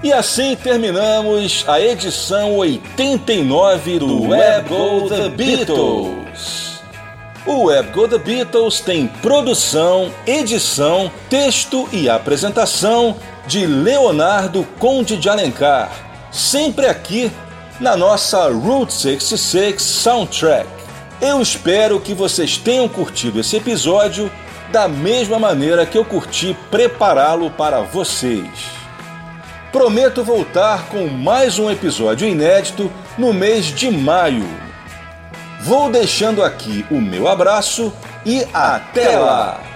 E assim terminamos a edição oitenta e nove do Web Gold The Beatles. O Web Gold The Beatles tem produção, edição, texto e apresentação de Leonardo, Conde de Alencar, sempre aqui na nossa Route sessenta e seis Soundtrack. Eu espero que vocês tenham curtido esse episódio da mesma maneira que eu curti prepará-lo para vocês. Prometo voltar com mais um episódio inédito no mês de maio. Vou deixando aqui o meu abraço e até lá!